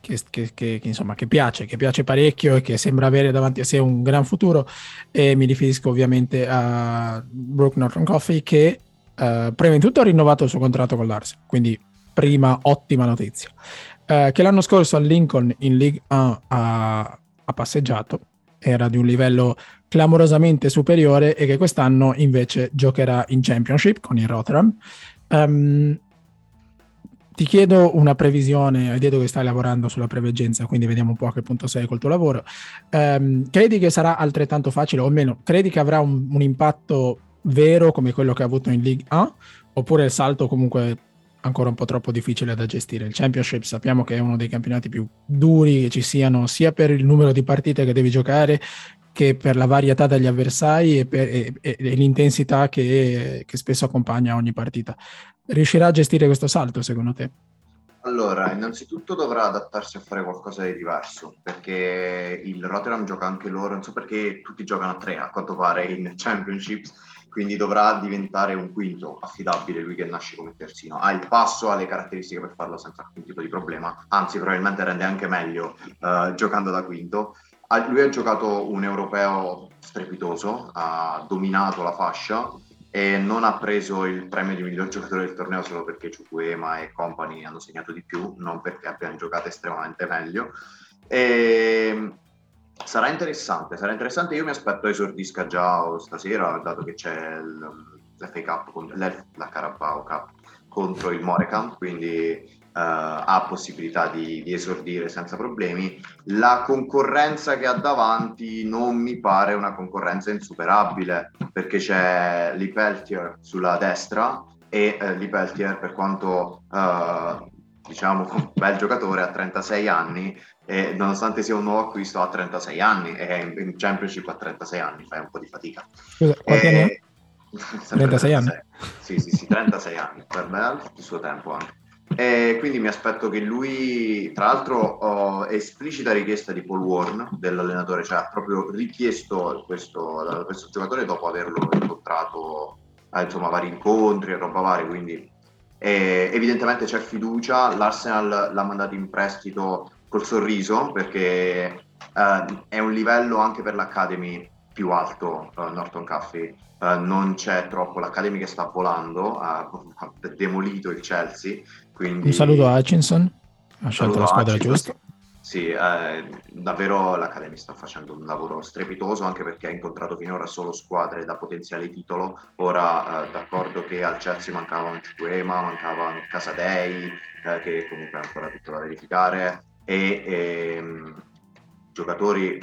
che, che, che, che insomma che piace, che piace parecchio e che sembra avere davanti a sé un gran futuro, e mi riferisco ovviamente a Brooke Norton-Coffey che eh, prima di tutto ha rinnovato il suo contratto con l'Arsenal, quindi prima ottima notizia. Eh, che l'anno scorso al Lincoln in Ligue uno ha, ha passeggiato, era di un livello clamorosamente superiore, e che quest'anno invece giocherà in Championship con il Rotherham. Um, ti chiedo una previsione, hai detto che stai lavorando sulla preveggenza, quindi vediamo un po' a che punto sei col tuo lavoro. Um, credi che sarà altrettanto facile, o meno, credi che avrà un, un impatto vero come quello che ha avuto in Ligue uno, oppure il salto comunque ancora un po' troppo difficile da gestire? Il Championship sappiamo che è uno dei campionati più duri che ci siano, sia per il numero di partite che devi giocare, che per la varietà degli avversari e, per, e, e, e l'intensità che, che spesso accompagna ogni partita. Riuscirà a gestire questo salto, secondo te? Allora, innanzitutto dovrà adattarsi a fare qualcosa di diverso, perché il Rotherham gioca anche loro, non so perché tutti giocano a tre a quanto pare in Championship, quindi dovrà diventare un quinto affidabile, lui che nasce come terzino. Ha il passo, ha le caratteristiche per farlo senza alcun tipo di problema, anzi probabilmente rende anche meglio uh, giocando da quinto. Ha, lui ha giocato un europeo strepitoso, ha dominato la fascia e non ha preso il premio di miglior giocatore del torneo solo perché Chukwuema e company hanno segnato di più, non perché abbiano giocato estremamente meglio. E sarà interessante, sarà interessante. Io mi aspetto esordisca già stasera, dato che c'è l'F A Cup contro, la Carabao Cup contro il Morecambe, quindi uh, ha possibilità di, di esordire senza problemi. La concorrenza che ha davanti non mi pare una concorrenza insuperabile, perché c'è Lee Peltier sulla destra e uh, Lee Peltier, per quanto uh, diciamo un bel giocatore, ha trentasei anni, e nonostante sia un nuovo acquisto ha trentasei anni, e in Championship a trentasei anni fai un po' di fatica. Scusa, e... trentasei anni? Sì, sì, sì, trentasei anni, per me il suo tempo anche. E quindi mi aspetto che lui, tra l'altro ho esplicita richiesta di Paul Warren, dell'allenatore, cioè ha proprio richiesto questo, questo giocatore dopo averlo incontrato a, insomma, vari incontri e roba varia, quindi e evidentemente c'è fiducia. L'Arsenal l'ha mandato in prestito col sorriso, perché eh, è un livello anche per l'Academy più alto, eh, Norton Coffey, eh, non c'è troppo, l'Academy che sta volando, ha, ha demolito il Chelsea, quindi un saluto a Hutchinson, ha scelto la squadra giusta. Sì, eh, davvero l'Academy sta facendo un lavoro strepitoso, anche perché ha incontrato finora solo squadre da potenziale titolo. Ora, eh, d'accordo che al Chelsea mancavano Chukwuema, mancavano Casadei, eh, che comunque è ancora tutto da verificare, e ehm, giocatori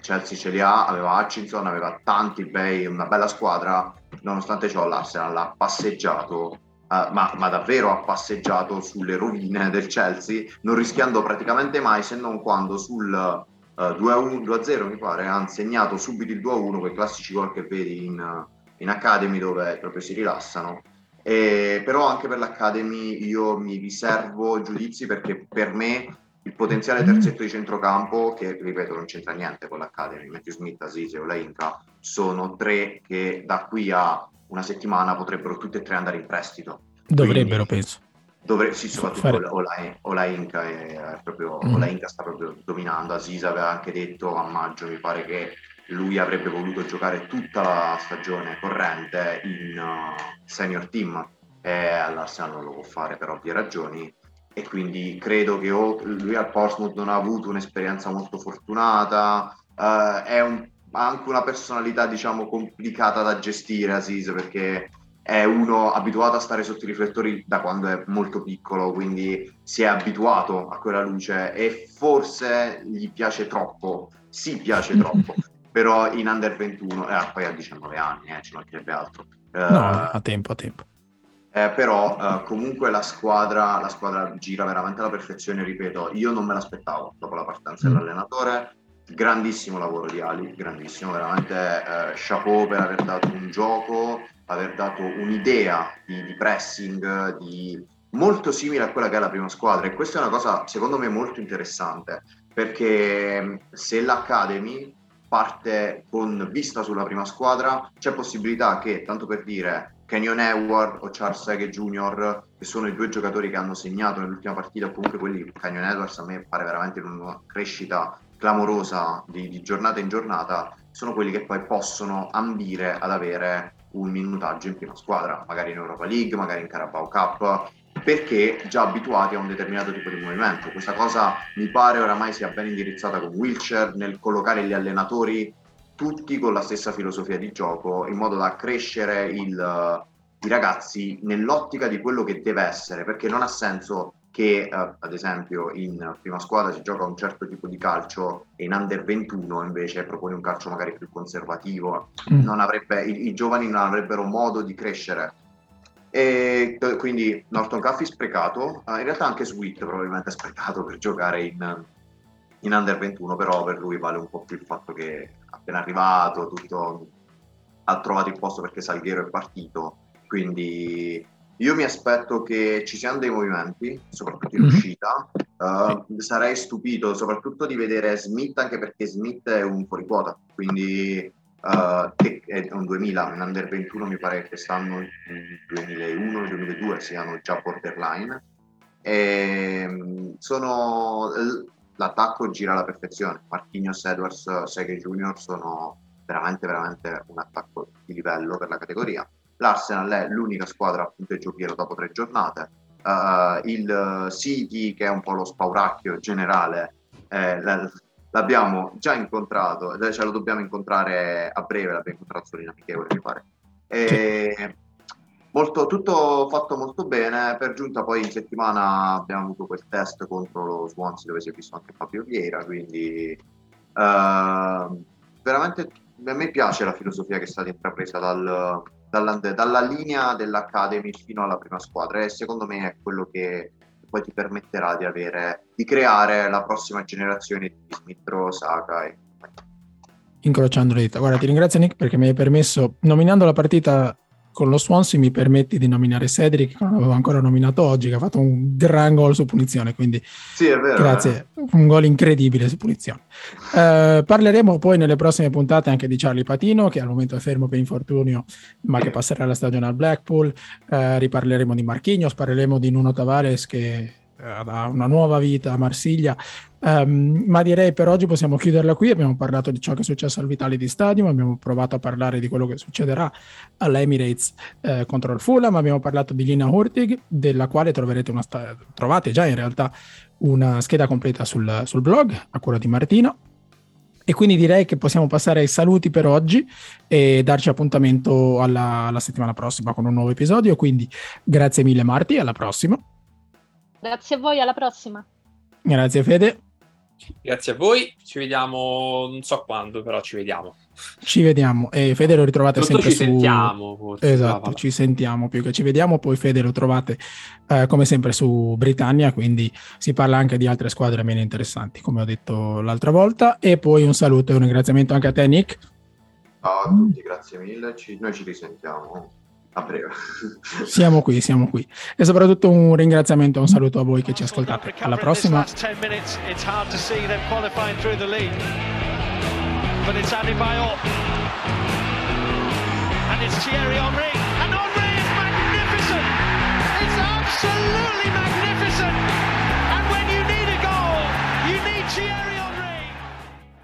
Chelsea ce li ha, aveva Hutchinson, aveva tanti bei, una bella squadra. Nonostante ciò l'Arsenal ha passeggiato. Uh, ma, ma davvero ha passeggiato sulle rovine del Chelsea, non rischiando praticamente mai, se non quando sul uh, uh, due a uno, due a zero mi pare, ha segnato subito il due a uno, quei classici gol che vedi in, in Academy dove proprio si rilassano. E, però anche per l'Academy io mi riservo giudizi, perché per me il potenziale terzetto di centrocampo, che ripeto non c'entra niente con l'Academy, Matthew Smith, Asise o la Inca, sono tre che da qui a una settimana potrebbero tutte e tre andare in prestito. Dovrebbero, quindi, penso. Dovre- sì, soprattutto fare... o, la, o la Inca è proprio, mm. o la Inca sta proprio dominando. Asise aveva anche detto a maggio, mi pare, che lui avrebbe voluto giocare tutta la stagione corrente in uh, senior team, e all'Arsenal non lo può fare per ovvie ragioni, e quindi credo che o lui al Portsmouth non ha avuto un'esperienza molto fortunata, uh, è un, anche una personalità diciamo complicata da gestire Asise, perché è uno abituato a stare sotto i riflettori da quando è molto piccolo, quindi si è abituato a quella luce e forse gli piace troppo, si piace troppo. Però in under ventuno, eh, poi a diciannove anni, eh, ci mancherebbe altro. Eh, no, a tempo, a tempo. Eh, però eh, comunque la squadra, la squadra gira veramente alla perfezione, ripeto, io non me l'aspettavo dopo la partenza mm. dell'allenatore. Grandissimo lavoro di Ali, grandissimo, veramente eh, chapeau per aver dato un gioco, aver dato un'idea di, di pressing, di molto simile a quella che è la prima squadra, e questa è una cosa secondo me molto interessante, perché se l'Academy parte con vista sulla prima squadra, c'è possibilità che, tanto per dire, Kenyon Edward o Charles Ege Junior, che sono i due giocatori che hanno segnato nell'ultima partita, o comunque quelli, Kenyon Edwards a me pare veramente in una crescita clamorosa di, di giornata in giornata, sono quelli che poi possono ambire ad avere un minutaggio in prima squadra, magari in Europa League, magari in Carabao Cup, perché già abituati a un determinato tipo di movimento. Questa cosa mi pare oramai sia ben indirizzata con Wilshere nel collocare gli allenatori tutti con la stessa filosofia di gioco, in modo da crescere il, i ragazzi nell'ottica di quello che deve essere, perché non ha senso che eh, ad esempio in prima squadra si gioca un certo tipo di calcio e in under ventuno invece propone un calcio magari più conservativo, mm. non avrebbe, i, i giovani non avrebbero modo di crescere. E quindi Norton Caffey sprecato, in realtà anche Sweet probabilmente sprecato per giocare in, in Under ventuno, però per lui vale un po' più il fatto che appena arrivato tutto ha trovato il posto perché Salgueiro è partito, quindi io mi aspetto che ci siano dei movimenti, soprattutto in uscita. Uh, sarei stupito soprattutto di vedere Smith, anche perché Smith è un fuoriquota, quindi... Uh, che è un duemila, in under ventuno mi pare che quest'anno duemilauno duemiladue siano già borderline, e sono, l'attacco gira alla perfezione. Marquinhos, Edwards, Sega Junior sono veramente veramente un attacco di livello per la categoria. L'Arsenal è l'unica squadra a punteggio pieno dopo tre giornate, uh, il City che è un po' lo spauracchio generale, eh, la, l'abbiamo già incontrato, cioè lo dobbiamo incontrare a breve, l'abbiamo incontrato solo in amichevole mi pare, e molto, tutto fatto molto bene. Per giunta poi in settimana abbiamo avuto quel test contro lo Swansea dove si è visto anche Fabio Vieira, quindi uh, veramente a me piace la filosofia che è stata intrapresa dal, dalla, dalla linea dell'Academy fino alla prima squadra, e secondo me è quello che poi ti permetterà di avere, di creare la prossima generazione di Smith-Rowe, Saka e... Incrociando le dita. Guarda, ti ringrazio Nick perché mi hai permesso, nominando la partita con lo Swansea, mi permetti di nominare Cedric, che non avevo ancora nominato oggi, che ha fatto un gran gol su punizione, quindi sì, è vero, grazie, eh. Un gol incredibile su punizione. Eh, parleremo poi nelle prossime puntate anche di Charlie Patino, che al momento è fermo per infortunio ma che passerà la stagione al Blackpool, eh, riparleremo di Marquinhos, parleremo di Nuno Tavares che ha una nuova vita a Marsiglia, um, ma direi per oggi possiamo chiuderla qui. Abbiamo parlato di ciò che è successo al Vitality Stadium, abbiamo provato a parlare di quello che succederà all'Emirates eh, contro il Fulham, abbiamo parlato di Lina Hurtig, della quale troverete una sta- trovate già in realtà una scheda completa sul, sul blog a cura di Martina, e quindi direi che possiamo passare ai saluti per oggi e darci appuntamento alla, alla settimana prossima con un nuovo episodio, quindi grazie mille Marti, alla prossima. Grazie a voi, alla prossima. Grazie Fede. Grazie a voi, ci vediamo non so quando, però ci vediamo. Ci vediamo. E Fede lo ritrovate Sotto sempre ci su... sentiamo. Forse. Esatto, ah, ci sentiamo più che ci vediamo. Poi Fede lo trovate eh, come sempre su Britannia, quindi si parla anche di altre squadre meno interessanti, come ho detto l'altra volta. E poi un saluto e un ringraziamento anche a te, Nick. Ciao a tutti, grazie mille. Ci... Noi ci risentiamo. A breve. Siamo qui, siamo qui. E soprattutto un ringraziamento e un saluto a voi che ci ascoltate. Alla prossima. But it's added by up, and it's Thierry Henry.